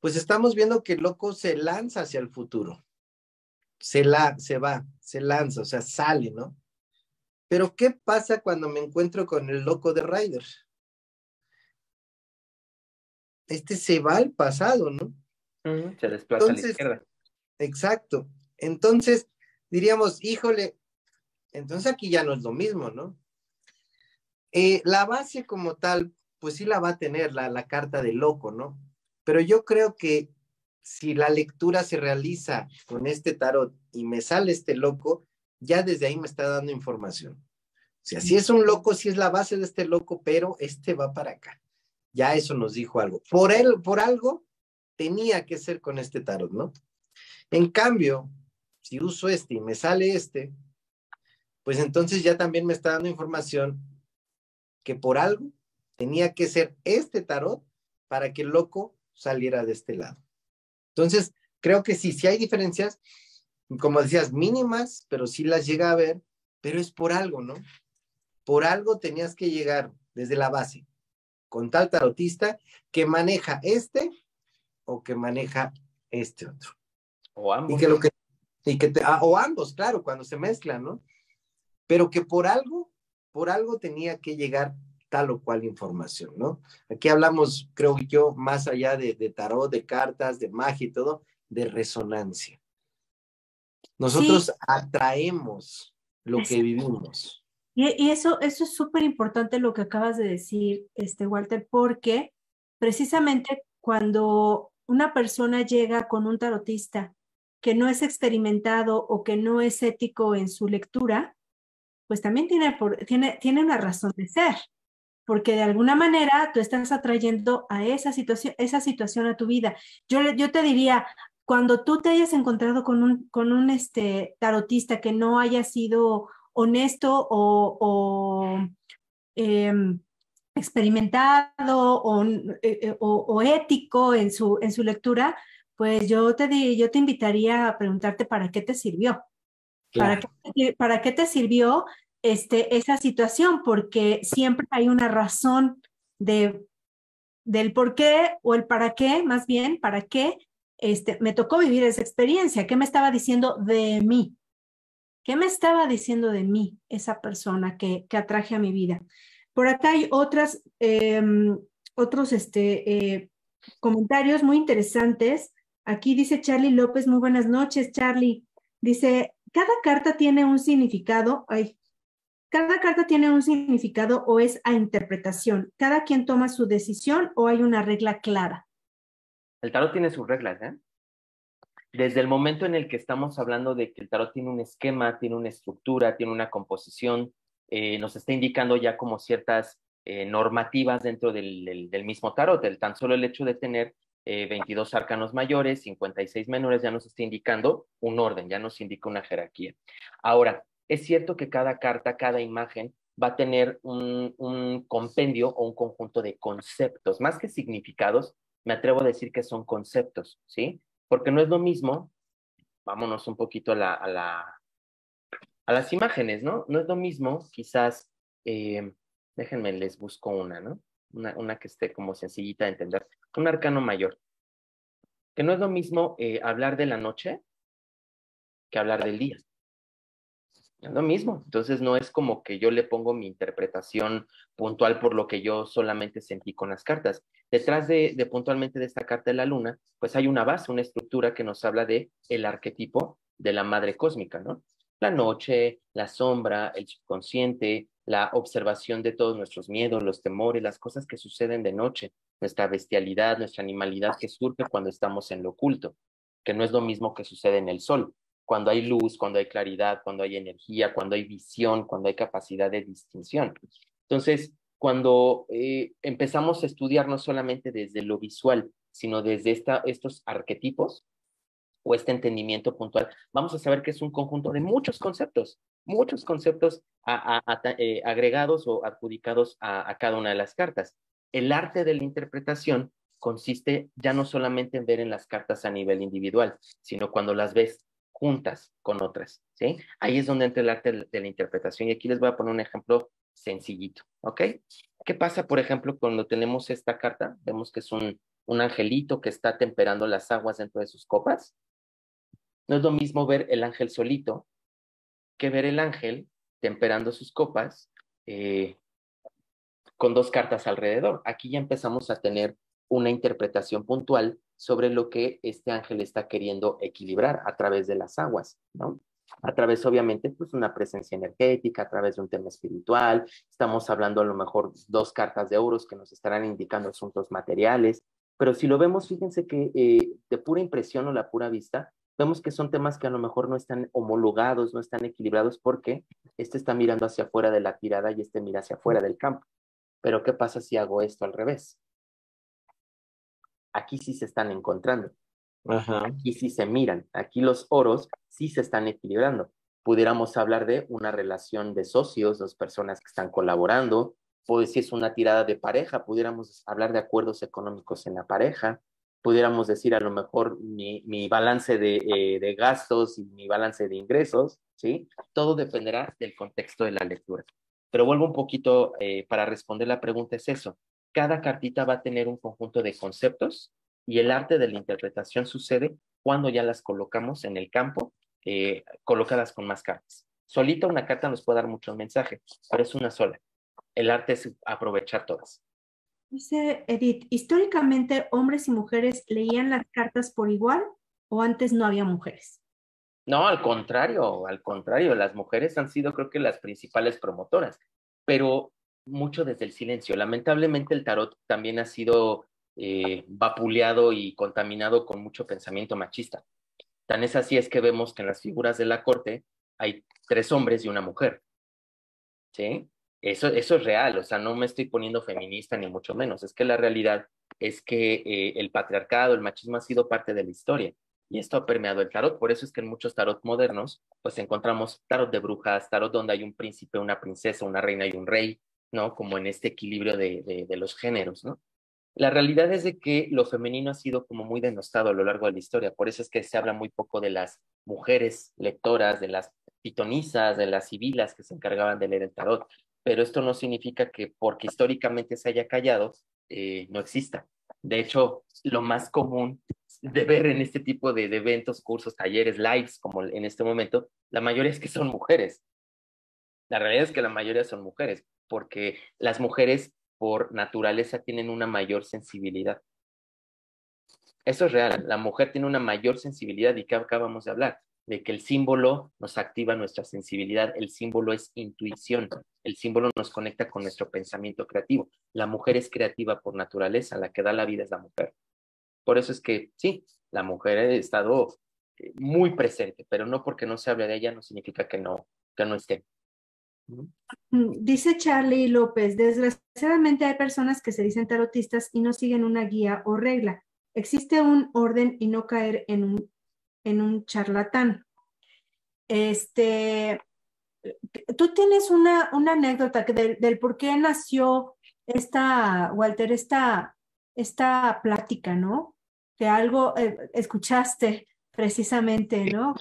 pues estamos viendo que el loco se lanza hacia el futuro. Se lanza, o sea, sale, ¿no? Pero ¿qué pasa cuando me encuentro con el loco de Rider? Este se va al pasado, ¿no? Se desplaza. Entonces, a la izquierda. Exacto. Entonces, diríamos, híjole, entonces aquí ya no es lo mismo, ¿no? La base como tal, pues sí la va a tener la carta de loco, ¿no? Pero yo creo que si la lectura se realiza con este tarot y me sale este loco, ya desde ahí me está dando información. O sea, si es un loco, si es la base de este loco, pero este va para acá. Ya eso nos dijo algo. Por algo tenía que ser con este tarot, ¿no? En cambio, si uso este y me sale este, pues entonces ya también me está dando información que por algo tenía que ser este tarot para que el loco saliera de este lado. Entonces, creo que sí, sí hay diferencias, como decías, mínimas, pero sí las llega a ver, pero es por algo, ¿no? Por algo tenías que llegar desde la base con tal tarotista que maneja este o que maneja este otro. O ambos. O ambos, claro, cuando se mezclan, ¿no? Pero que por algo tenía que llegar tal o cual información, ¿no? Aquí hablamos, creo yo, más allá de tarot, de cartas, de magia y todo, de resonancia. Nosotros atraemos lo que vivimos. Y eso es súper importante lo que acabas de decir, Walter, porque precisamente cuando una persona llega con un tarotista que no es experimentado o que no es ético en su lectura, pues también tiene una razón de ser, porque de alguna manera tú estás atrayendo a esa situación a tu vida. Yo te diría, cuando tú te hayas encontrado con un tarotista que no haya sido honesto o experimentado o ético en su lectura, pues yo te invitaría a preguntarte para qué te sirvió. Claro. ¿Para qué te sirvió esa situación? Porque siempre hay una razón del por qué o el para qué, más bien, para qué me tocó vivir esa experiencia. ¿Qué me estaba diciendo de mí? ¿Qué me estaba diciendo de mí esa persona que atraje a mi vida? Por acá hay otros comentarios muy interesantes. Aquí dice Charlie López, muy buenas noches, Charlie. Dice, cada carta tiene un significado o es a interpretación. Cada quien toma su decisión o hay una regla clara. El tarot tiene sus reglas, ¿eh? Desde el momento en el que estamos hablando de que el tarot tiene un esquema, tiene una estructura, tiene una composición, nos está indicando ya como ciertas normativas dentro del mismo tarot. Tan solo el hecho de tener 22 arcanos mayores, 56 menores, ya nos está indicando un orden, ya nos indica una jerarquía. Ahora, es cierto que cada carta, cada imagen va a tener un compendio o un conjunto de conceptos, más que significados, me atrevo a decir que son conceptos, ¿sí? Porque no es lo mismo, vámonos un poquito a las imágenes, ¿no? No es lo mismo, quizás, déjenme, les busco una, ¿no? Una que esté como sencillita de entender. Un arcano mayor. Que no es lo mismo hablar de la noche que hablar del día. No es lo mismo. Entonces no es como que yo le pongo mi interpretación puntual por lo que yo solamente sentí con las cartas. Detrás de puntualmente de esta carta de la luna, pues hay una base, una estructura que nos habla de el arquetipo de la madre cósmica, ¿no? La noche, la sombra, el subconsciente, la observación de todos nuestros miedos, los temores, las cosas que suceden de noche, nuestra bestialidad, nuestra animalidad que surge cuando estamos en lo oculto, que no es lo mismo que sucede en el sol. Cuando hay luz, cuando hay claridad, cuando hay energía, cuando hay visión, cuando hay capacidad de distinción. Entonces, cuando empezamos a estudiar no solamente desde lo visual, sino desde estos arquetipos o este entendimiento puntual, vamos a saber que es un conjunto de muchos conceptos agregados o adjudicados a cada una de las cartas. El arte de la interpretación consiste ya no solamente en ver en las cartas a nivel individual, sino cuando las ves juntas con otras, ¿sí? Ahí es donde entra el arte de la interpretación, y aquí les voy a poner un ejemplo sencillito, ¿ok? ¿Qué pasa, por ejemplo, cuando tenemos esta carta? Vemos que es un angelito que está temperando las aguas dentro de sus copas. No es lo mismo ver el ángel solito que ver el ángel temperando sus copas con dos cartas alrededor. Aquí ya empezamos a tener una interpretación puntual sobre lo que este ángel está queriendo equilibrar a través de las aguas, ¿no? A través, obviamente, pues una presencia energética, a través de un tema espiritual. Estamos hablando a lo mejor dos cartas de oros que nos estarán indicando asuntos materiales, pero si lo vemos, fíjense que de pura impresión o la pura vista, vemos que son temas que a lo mejor no están homologados, no están equilibrados, porque este está mirando hacia afuera de la tirada y este mira hacia afuera del campo. Pero ¿qué pasa si hago esto al revés? Aquí sí se están encontrando. Ajá. Aquí sí se miran. Aquí los oros sí se están equilibrando. Pudiéramos hablar de una relación de socios, dos personas que están colaborando, o si es una tirada de pareja, pudiéramos hablar de acuerdos económicos en la pareja, pudiéramos decir a lo mejor mi balance de gastos y mi balance de ingresos, ¿sí? Todo dependerá del contexto de la lectura. Pero vuelvo un poquito para responder la pregunta, es eso. Cada cartita va a tener un conjunto de conceptos y el arte de la interpretación sucede cuando ya las colocamos en el campo, colocadas con más cartas. Solita una carta nos puede dar muchos mensajes, pero es una sola. El arte es aprovechar todas. Dice Edith, ¿históricamente hombres y mujeres leían las cartas por igual o antes no había mujeres? No, al contrario, las mujeres han sido, creo que, las principales promotoras, pero mucho desde el silencio. Lamentablemente el tarot también ha sido vapuleado y contaminado con mucho pensamiento machista. Tan es así es que vemos que en las figuras de la corte hay 3 hombres y una mujer, ¿sí? Eso es real, o sea, no me estoy poniendo feminista ni mucho menos, es que la realidad es que el patriarcado, el machismo ha sido parte de la historia y esto ha permeado el tarot, por eso es que en muchos tarot modernos pues encontramos tarot de brujas, tarot donde hay un príncipe, una princesa, una reina y un rey, ¿no? Como en este equilibrio de los géneros, ¿no? La realidad es de que lo femenino ha sido como muy denostado a lo largo de la historia, por eso es que se habla muy poco de las mujeres lectoras, de las pitonisas, de las sibilas que se encargaban de leer el tarot, pero esto no significa que porque históricamente se haya callado, no exista. De hecho, lo más común de ver en este tipo de eventos, cursos, talleres, lives, como en este momento, la mayoría es que son mujeres. La realidad es que la mayoría son mujeres, porque las mujeres por naturaleza tienen una mayor sensibilidad. Eso es real, la mujer tiene una mayor sensibilidad y que acabamos de hablar, de que el símbolo nos activa nuestra sensibilidad, el símbolo es intuición, el símbolo nos conecta con nuestro pensamiento creativo. La mujer es creativa por naturaleza, la que da la vida es la mujer. Por eso es que sí, la mujer ha estado muy presente, pero no porque no se hable de ella no significa que no esté. Dice Charlie López, desgraciadamente hay personas que se dicen tarotistas y no siguen una guía o regla. Existe un orden y no caer en un charlatán. Tú tienes una anécdota del por qué nació Walter, esta plática, ¿no? De algo escuchaste precisamente, ¿no?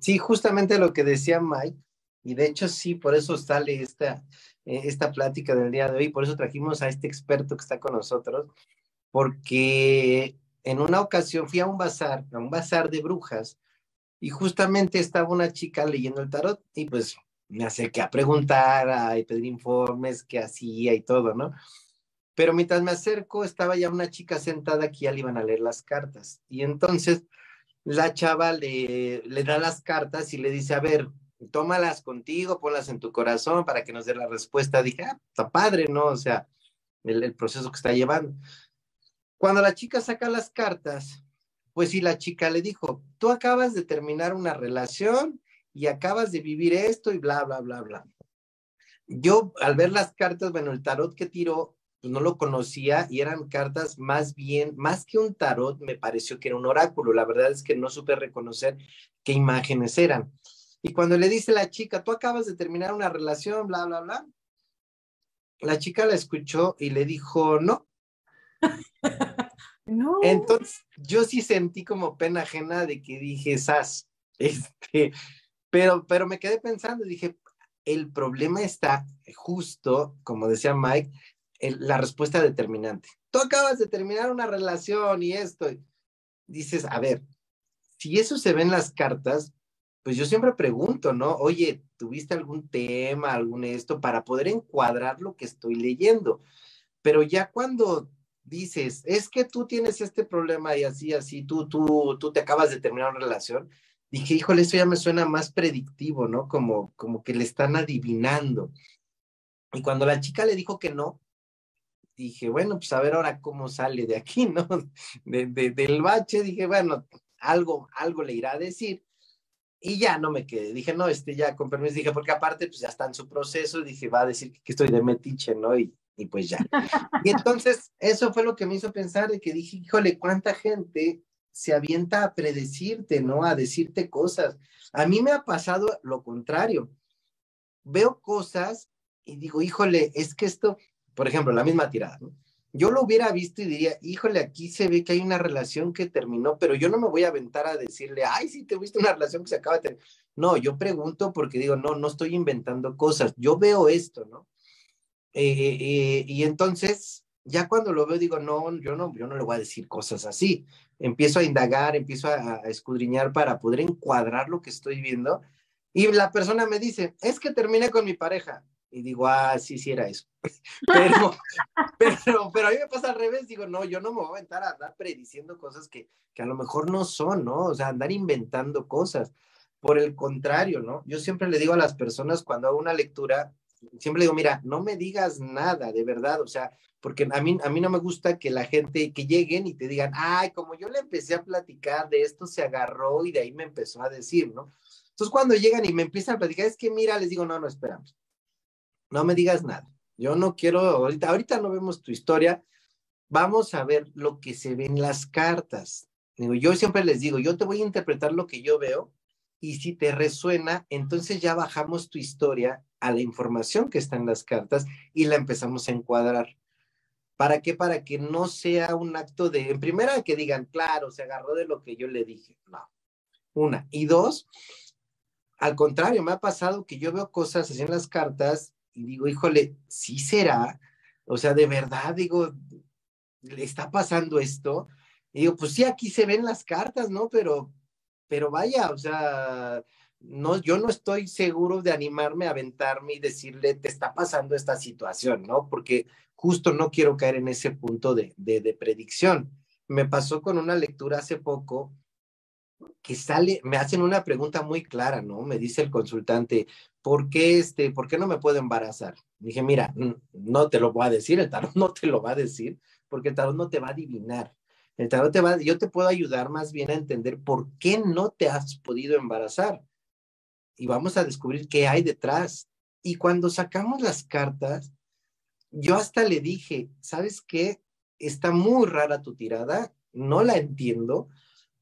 Sí, justamente lo que decía Mike. Y de hecho sí, por eso sale esta plática del día de hoy, por eso trajimos a este experto que está con nosotros, porque en una ocasión fui a un bazar de brujas, y justamente estaba una chica leyendo el tarot, y pues me acerqué a preguntar, a pedir informes, qué hacía y todo, ¿no? Pero mientras me acerco, estaba ya una chica sentada que ya le iban a leer las cartas, y entonces la chava le da las cartas y le dice, a ver, tómalas contigo, ponlas en tu corazón para que nos dé la respuesta. Dije, ah, está padre, ¿no? O sea, el proceso que está llevando. Cuando la chica saca las cartas, pues sí, la chica le dijo, tú acabas de terminar una relación y acabas de vivir esto y bla, bla, bla, bla. Yo al ver las cartas, bueno, el tarot que tiró, pues no lo conocía y eran cartas más bien, más que un tarot, me pareció que era un oráculo. La verdad es que no supe reconocer qué imágenes eran. Y cuando le dice la chica, tú acabas de terminar una relación, bla, bla, bla, la chica la escuchó y le dijo, no. No. Entonces, yo sí sentí como pena ajena de que dije, sas, pero me quedé pensando, dije, el problema está justo, como decía Mike, la respuesta determinante. Tú acabas de terminar una relación y esto. Y dices, a ver, si eso se ve en las cartas, pues yo siempre pregunto, ¿no? Oye, ¿tuviste algún tema, algún esto? Para poder encuadrar lo que estoy leyendo. Pero ya cuando dices, es que tú tienes este problema y así, así, tú te acabas de terminar una relación. Dije, híjole, eso ya me suena más predictivo, ¿no? Como que le están adivinando. Y cuando la chica le dijo que no, dije, bueno, pues a ver ahora cómo sale de aquí, ¿no? Del bache, dije, bueno, algo le irá a decir. Y ya no me quedé. Dije, no, ya con permiso. Dije, porque aparte, pues ya está en su proceso. Dije, va a decir que estoy de metiche, ¿no? Y pues ya. Y entonces, eso fue lo que me hizo pensar, de que dije, híjole, cuánta gente se avienta a predecirte, ¿no? A decirte cosas. A mí me ha pasado lo contrario. Veo cosas y digo, híjole, es que esto, por ejemplo, la misma tirada, ¿no? Yo lo hubiera visto y diría, híjole, aquí se ve que hay una relación que terminó, pero yo no me voy a aventar a decirle, ay, sí, tuviste una relación que se acaba de terminar. No, yo pregunto porque digo, no estoy inventando cosas. Yo veo esto, ¿no? Y entonces, ya cuando lo veo, digo, yo no le voy a decir cosas así. Empiezo a indagar, empiezo a escudriñar para poder encuadrar lo que estoy viendo. Y la persona me dice, es que terminé con mi pareja. Y digo, ah, sí era eso. Pero a mí me pasa al revés. Digo, no, yo no me voy a aventar a andar prediciendo cosas que a lo mejor no son, ¿no? O sea, andar inventando cosas. Por el contrario, ¿no? Yo siempre le digo a las personas cuando hago una lectura, siempre le digo, mira, no me digas nada, de verdad. O sea, porque a mí no me gusta que la gente, que lleguen y te digan, ay, como yo le empecé a platicar de esto, se agarró y de ahí me empezó a decir, ¿no? Entonces, cuando llegan y me empiezan a platicar, es que mira, les digo, no, esperamos. No me digas nada, yo no quiero, ahorita no vemos tu historia, vamos a ver lo que se ve en las cartas. Digo, yo siempre les digo, yo te voy a interpretar lo que yo veo y si te resuena, entonces ya bajamos tu historia a la información que está en las cartas y la empezamos a encuadrar. ¿Para qué? Para que no sea un acto de, en primera, que digan, claro, se agarró de lo que yo le dije. No, una. Y dos, al contrario, me ha pasado que yo veo cosas así en las cartas y digo, híjole, ¿sí será? O sea, de verdad, digo, ¿le está pasando esto? Y digo, pues sí, aquí se ven las cartas, ¿no? Pero vaya, o sea, no, yo no estoy seguro de animarme a aventarme y decirle, te está pasando esta situación, ¿no? Porque justo no quiero caer en ese punto de predicción. Me pasó con una lectura hace poco que sale, me hacen una pregunta muy clara, ¿no? Me dice el consultante, ¿Por qué no me puedo embarazar? Dije, mira, no te lo voy a decir, el tarot no te lo va a decir, porque el tarot no te va a adivinar. El tarot yo te puedo ayudar más bien a entender por qué no te has podido embarazar. Y vamos a descubrir qué hay detrás. Y cuando sacamos las cartas, yo hasta le dije, ¿sabes qué? Está muy rara tu tirada, no la entiendo,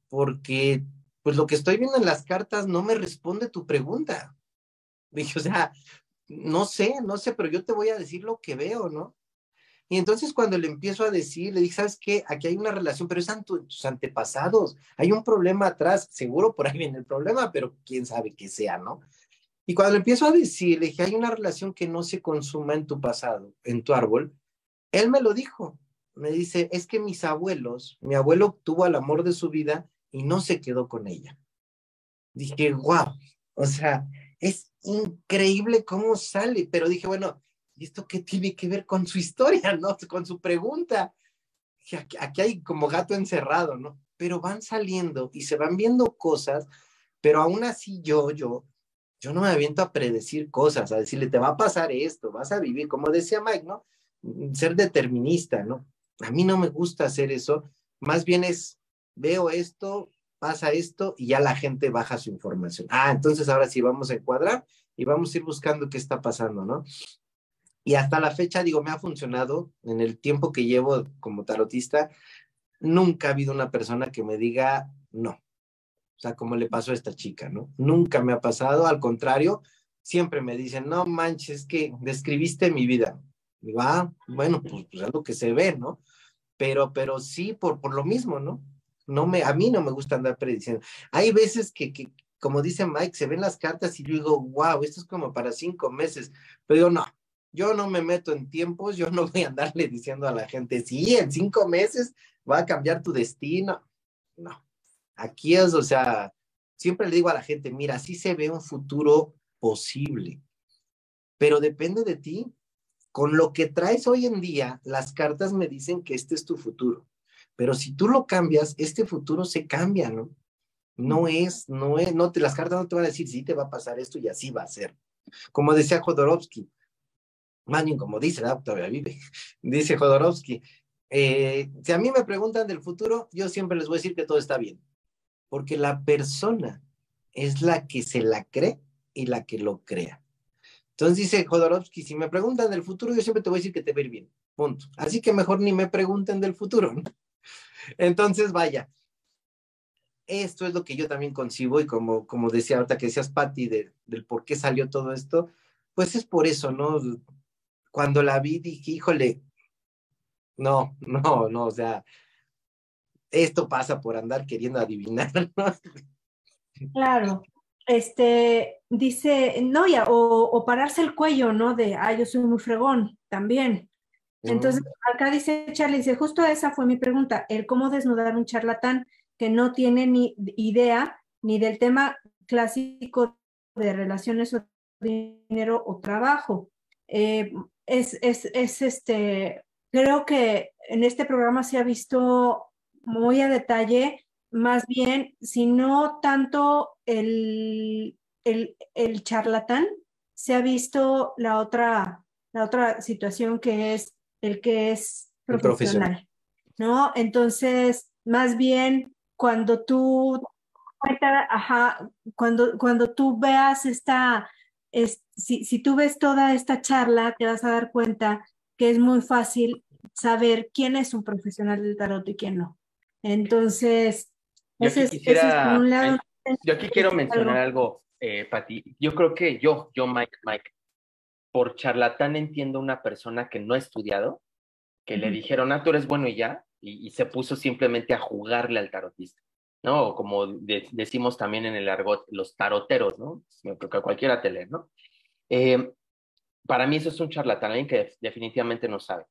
porque pues lo que estoy viendo en las cartas no me responde tu pregunta. Dije, o sea, no sé, pero yo te voy a decir lo que veo, ¿no? Y entonces cuando le empiezo a decir, le dije, ¿sabes qué? Aquí hay una relación, pero es tus antepasados, hay un problema atrás, seguro por ahí viene el problema, pero quién sabe qué sea, ¿no? Y cuando le empiezo a decir, le dije, hay una relación que no se consuma en tu pasado, en tu árbol, él me lo dijo, me dice, es que mis abuelos, mi abuelo obtuvo al amor de su vida y no se quedó con ella. Dije, wow, o sea, es increíble cómo sale, pero dije, bueno, ¿y esto qué tiene que ver con su historia, no? Con su pregunta. Dije, aquí hay como gato encerrado, ¿no? Pero van saliendo y se van viendo cosas, pero aún así yo Yo no me aviento a predecir cosas, a decirle, te va a pasar esto, vas a vivir, como decía Mike, ¿no? Ser determinista, ¿no? A mí no me gusta hacer eso, más bien es, veo esto, pasa esto, y ya la gente baja su información. Ah, entonces ahora sí vamos a encuadrar y vamos a ir buscando qué está pasando, ¿no? Y hasta la fecha, digo, me ha funcionado, en el tiempo que llevo como tarotista, nunca ha habido una persona que me diga no. O sea, como le pasó a esta chica, ¿no? Nunca me ha pasado, al contrario, siempre me dicen, no manches, que describiste mi vida. Y digo, ah, bueno, pues es lo que se ve, ¿no? Pero sí, por lo mismo, ¿no? A mí no me gusta andar prediciendo. Hay veces que, como dice Mike, se ven las cartas y yo digo, wow, esto es como para 5 meses. Pero digo, no, yo no me meto en tiempos, yo no voy a andarle diciendo a la gente, sí, en 5 meses va a cambiar tu destino. No. Aquí es, o sea, siempre le digo a la gente, mira, sí se ve un futuro posible, pero depende de ti. Con lo que traes hoy en día, las cartas me dicen que este es tu futuro, pero si tú lo cambias, este futuro se cambia, ¿no? Las cartas no te van a decir, sí, te va a pasar esto y así va a ser. Como decía Jodorowsky, más bien como dice, ¿verdad? Todavía vive, dice Jodorowsky, si a mí me preguntan del futuro, yo siempre les voy a decir que todo está bien. Porque la persona es la que se la cree y la que lo crea. Entonces dice Jodorowsky, si me preguntan del futuro, yo siempre te voy a decir que te va a ir bien, punto. Así que mejor ni me pregunten del futuro, ¿no? Entonces vaya, esto es lo que yo también concibo y como decía ahorita que decías, Paty, del por qué salió todo esto, pues es por eso, ¿no? Cuando la vi dije, híjole, no, o sea... Esto pasa por andar queriendo adivinar, ¿no? Claro, dice, no, ya, o pararse el cuello, ¿no? De, yo soy muy fregón, también. Entonces, acá dice Charlie, dice, justo esa fue mi pregunta, el cómo desnudar a un charlatán que no tiene ni idea ni del tema clásico de relaciones o dinero o trabajo. Creo que en este programa se ha visto muy a detalle, más bien, si no tanto el charlatán, se ha visto la otra situación que es el que es profesional, ¿no? Entonces, más bien, cuando tú, cuando tú veas si tú ves toda esta charla, te vas a dar cuenta que es muy fácil saber quién es un profesional del tarot y quién no. Entonces, yo aquí quiero mencionar algo, Paty. Yo creo que Mike, por charlatán entiendo una persona que no ha estudiado, que le dijeron, tú eres bueno y ya, y se puso simplemente a jugarle al tarotista, ¿no? Como decimos también en el argot, los taroteros, ¿no? Creo que cualquiera te lee, ¿no? Para mí eso es un charlatán, alguien que definitivamente no sabe.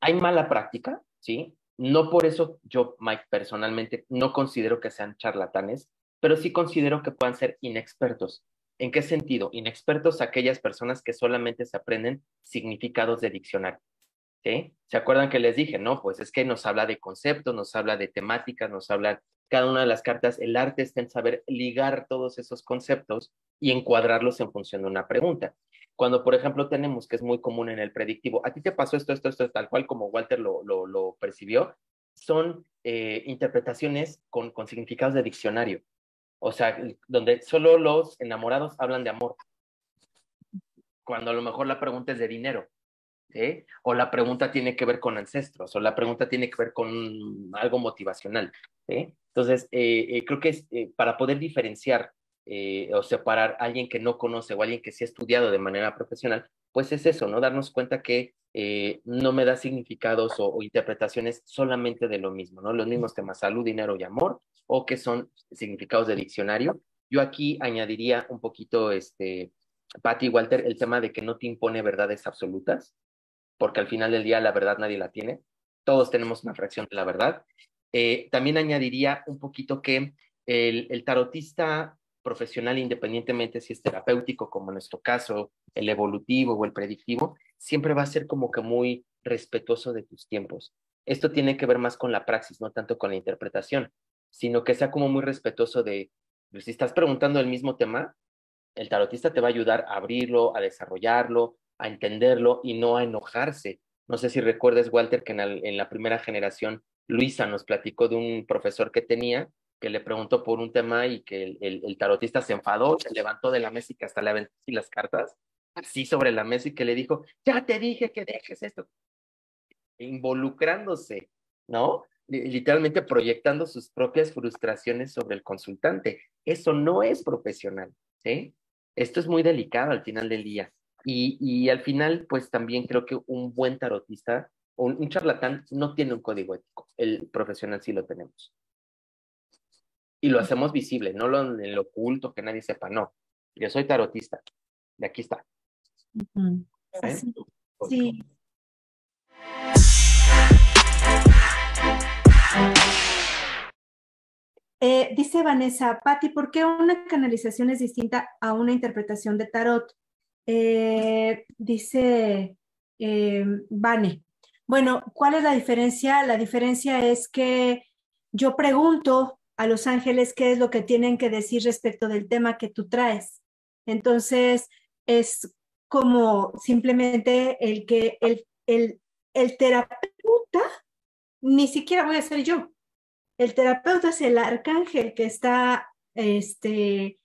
Hay mala práctica, ¿sí? No por eso yo, Mike, personalmente no considero que sean charlatanes, pero sí considero que puedan ser inexpertos. ¿En qué sentido? Inexpertos aquellas personas que solamente se aprenden significados de diccionario, ¿sí? ¿Se acuerdan que les dije? No, pues es que nos habla de conceptos, nos habla de temáticas, nos habla cada una de las cartas. El arte está en saber ligar todos esos conceptos y encuadrarlos en función de una pregunta. Cuando, por ejemplo, tenemos, que es muy común en el predictivo, a ti te pasó esto, tal cual como Walter lo percibió, son interpretaciones con significados de diccionario. O sea, donde solo los enamorados hablan de amor. Cuando a lo mejor la pregunta es de dinero, ¿sí? O la pregunta tiene que ver con ancestros, o la pregunta tiene que ver con algo motivacional, ¿sí? Entonces, creo que es, para poder diferenciar o separar a alguien que no conoce o a alguien que sí ha estudiado de manera profesional, pues es eso, ¿no? Darnos cuenta que no me da significados o interpretaciones solamente de lo mismo, ¿no? Los mismos temas, salud, dinero y amor, o que son significados de diccionario. Yo aquí añadiría un poquito, Paty y Walter, el tema de que no te impone verdades absolutas, porque al final del día la verdad nadie la tiene, todos tenemos una fracción de la verdad. También añadiría un poquito que el tarotista profesional, independientemente si es terapéutico, como en nuestro caso, el evolutivo o el predictivo, siempre va a ser como que muy respetuoso de tus tiempos. Esto tiene que ver más con la praxis, no tanto con la interpretación, sino que sea como muy respetuoso de, si estás preguntando el mismo tema, El tarotista te va a ayudar a abrirlo, a desarrollarlo, a entenderlo y no a enojarse. No sé si recuerdas, Walter, que en la primera generación Luisa nos platicó de un profesor que tenía que le preguntó por un tema y que el tarotista se enfadó, se levantó de la mesa y que hasta le aventó así las cartas, así sobre la mesa y que le dijo, ya te dije que dejes esto. Involucrándose, ¿no? Literalmente proyectando sus propias frustraciones sobre el consultante. Eso no es profesional, ¿sí? Esto es muy delicado al final del día. Y al final, pues también creo que un buen tarotista, un charlatán, no tiene un código ético. El profesional sí lo tenemos. Y lo hacemos visible, no en lo oculto, que nadie sepa, no. Yo soy tarotista. De aquí está. Uh-huh. ¿Eh? Sí. Sí. Dice Vanessa, Paty, ¿por qué una canalización es distinta a una interpretación de tarot? Dice Vane. Bueno, ¿cuál es la diferencia? La diferencia es que yo pregunto a los ángeles qué es lo que tienen que decir respecto del tema que tú traes. Entonces, es como simplemente el que el terapeuta, ni siquiera voy a ser yo. El terapeuta es el arcángel que está de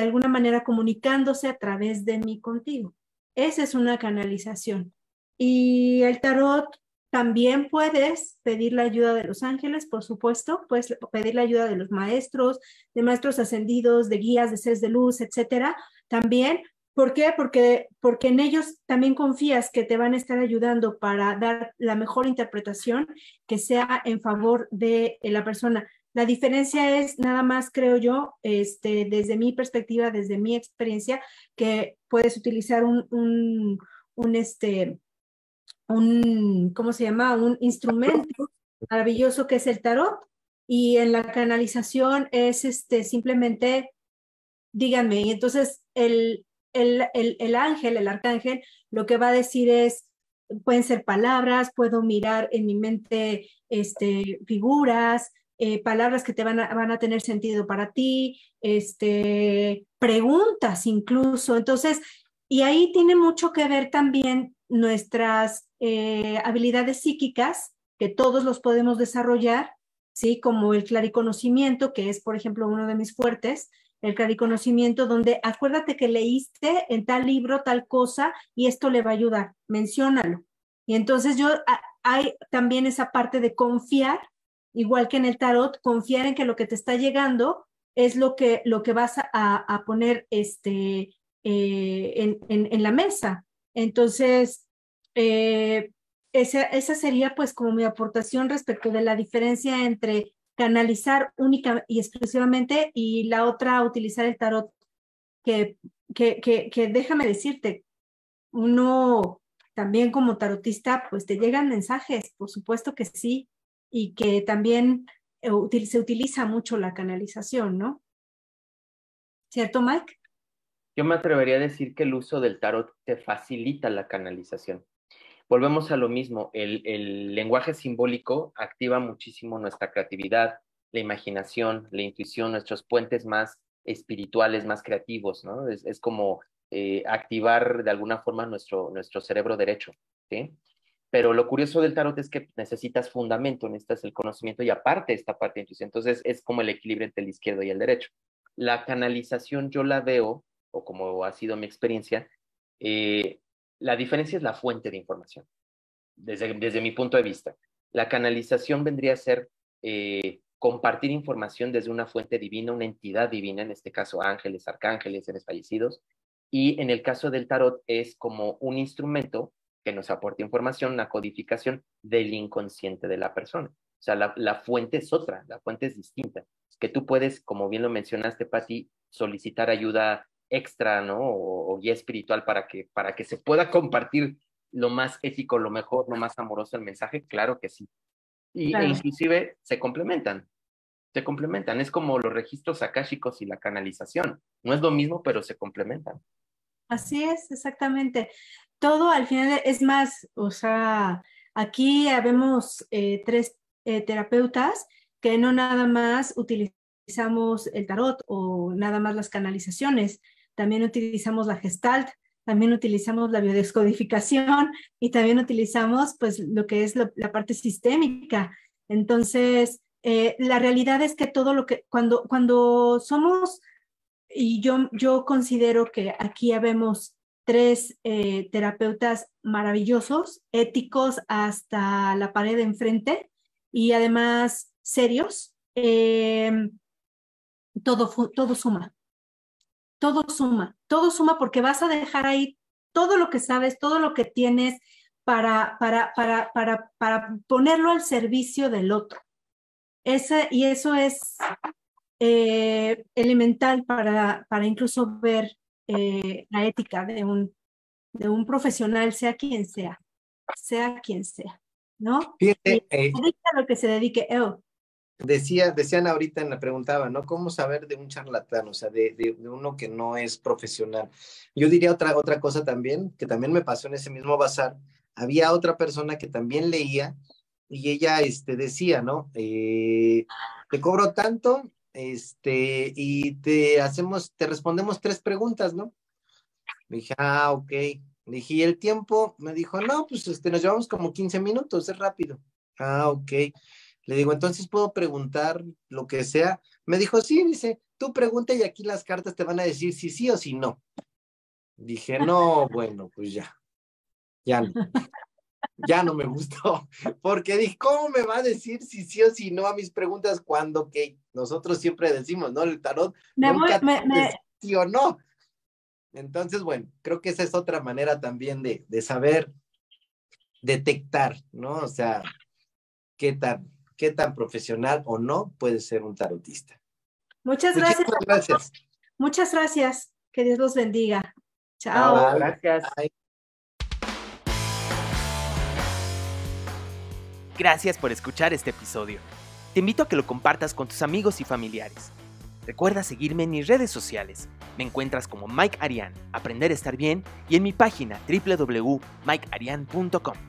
alguna manera comunicándose a través de mí contigo. Esa es una canalización. Y el tarot también puedes pedir la ayuda de los ángeles, por supuesto, puedes pedir la ayuda de los maestros, de maestros ascendidos, de guías, de seres de luz, etcétera, también. ¿Por qué? Porque en ellos también confías que te van a estar ayudando para dar la mejor interpretación que sea en favor de la persona. La diferencia es nada más, creo yo, desde mi perspectiva, desde mi experiencia, que puedes utilizar un ¿cómo se llama? Un instrumento maravilloso que es el tarot, y en la canalización es simplemente, díganme, y entonces el ángel, el arcángel, lo que va a decir es, pueden ser palabras, puedo mirar en mi mente figuras, palabras que te van a tener sentido para ti, preguntas incluso. Entonces, y ahí tiene mucho que ver también nuestras habilidades psíquicas, que todos los podemos desarrollar, ¿sí? Como el clariconocimiento, que es, por ejemplo, uno de mis fuertes, el clariconocimiento, donde acuérdate que leíste en tal libro tal cosa y esto le va a ayudar, menciónalo. Y entonces hay también esa parte de confiar, igual que en el tarot, confiar en que lo que te está llegando es lo que vas a poner en la mesa. Entonces, esa sería pues como mi aportación respecto de la diferencia entre canalizar única y exclusivamente y la otra, utilizar el tarot, que déjame decirte, uno también como tarotista, pues te llegan mensajes, por supuesto que sí, y que también se utiliza mucho la canalización, ¿no? ¿Cierto, Mike? Yo me atrevería a decir que el uso del tarot te facilita la canalización. Volvemos a lo mismo, el lenguaje simbólico activa muchísimo nuestra creatividad, la imaginación, la intuición, nuestros puentes más espirituales, más creativos, ¿no? Es como activar de alguna forma nuestro cerebro derecho, ¿sí? Pero lo curioso del tarot es que necesitas fundamento, necesitas el conocimiento y aparte esta parte de intuición. Entonces es como el equilibrio entre el izquierdo y el derecho. La canalización yo la veo, o como ha sido mi experiencia, la diferencia es la fuente de información, desde mi punto de vista. La canalización vendría a ser compartir información desde una fuente divina, una entidad divina, en este caso ángeles, arcángeles, seres fallecidos, y en el caso del tarot es como un instrumento que nos aporta información, una codificación del inconsciente de la persona. O sea, la fuente es otra, la fuente es distinta, que tú puedes, como bien lo mencionaste, Paty, solicitar ayuda extra, ¿no? O guía espiritual para que se pueda compartir lo más ético, lo mejor, lo más amoroso el mensaje, claro que sí. Y claro. E inclusive se complementan, es como los registros akáshicos y la canalización, no es lo mismo, pero se complementan. Así es, exactamente. Todo al final es más, o sea, aquí habemos tres terapeutas que no nada más utilizamos el tarot o nada más las canalizaciones. también utilizamos la Gestalt, también utilizamos la biodescodificación y también utilizamos pues lo que es la parte sistémica. Entonces, la realidad es que todo lo que, cuando somos, y yo considero que aquí habemos tres terapeutas maravillosos, éticos hasta la pared de enfrente y además serios, todo suma porque vas a dejar ahí todo lo que sabes, todo lo que tienes para ponerlo al servicio del otro. Y eso es elemental para incluso ver la ética de un profesional, sea quien sea, ¿no? Fíjate, a lo que se dedique. Decían ahorita, me preguntaban, ¿no? ¿Cómo saber de un charlatán? O sea, de uno que no es profesional. Yo diría otra cosa también, que también me pasó en ese mismo bazar. Había otra persona que también leía y ella decía, ¿no? Te cobro tanto y te respondemos 3 preguntas, ¿no? Me dije, ah, ok. Le dije, ¿y el tiempo? Me dijo, no, pues nos llevamos como 15 minutos, es rápido. Ah, ok. Le digo, entonces puedo preguntar lo que sea. Me dijo, sí, dice, tú pregunta y aquí las cartas te van a decir si sí o si no. Dije, no, bueno, pues ya no me gustó. Porque dije, ¿cómo me va a decir si sí o si no a mis preguntas cuando que nosotros siempre decimos, ¿no? El tarot nunca dice sí o no. Entonces, bueno, creo que esa es otra manera también de saber detectar, ¿no? O sea, qué tan profesional o no puede ser un tarotista. Muchas gracias. Muchísimas gracias. Muchas gracias. Que Dios los bendiga. Chao. Ah, gracias. Bye. Gracias por escuchar este episodio. Te invito a que lo compartas con tus amigos y familiares. Recuerda seguirme en mis redes sociales. Me encuentras como Mike Arián, Aprender a Estar Bien, y en mi página www.mikearian.com.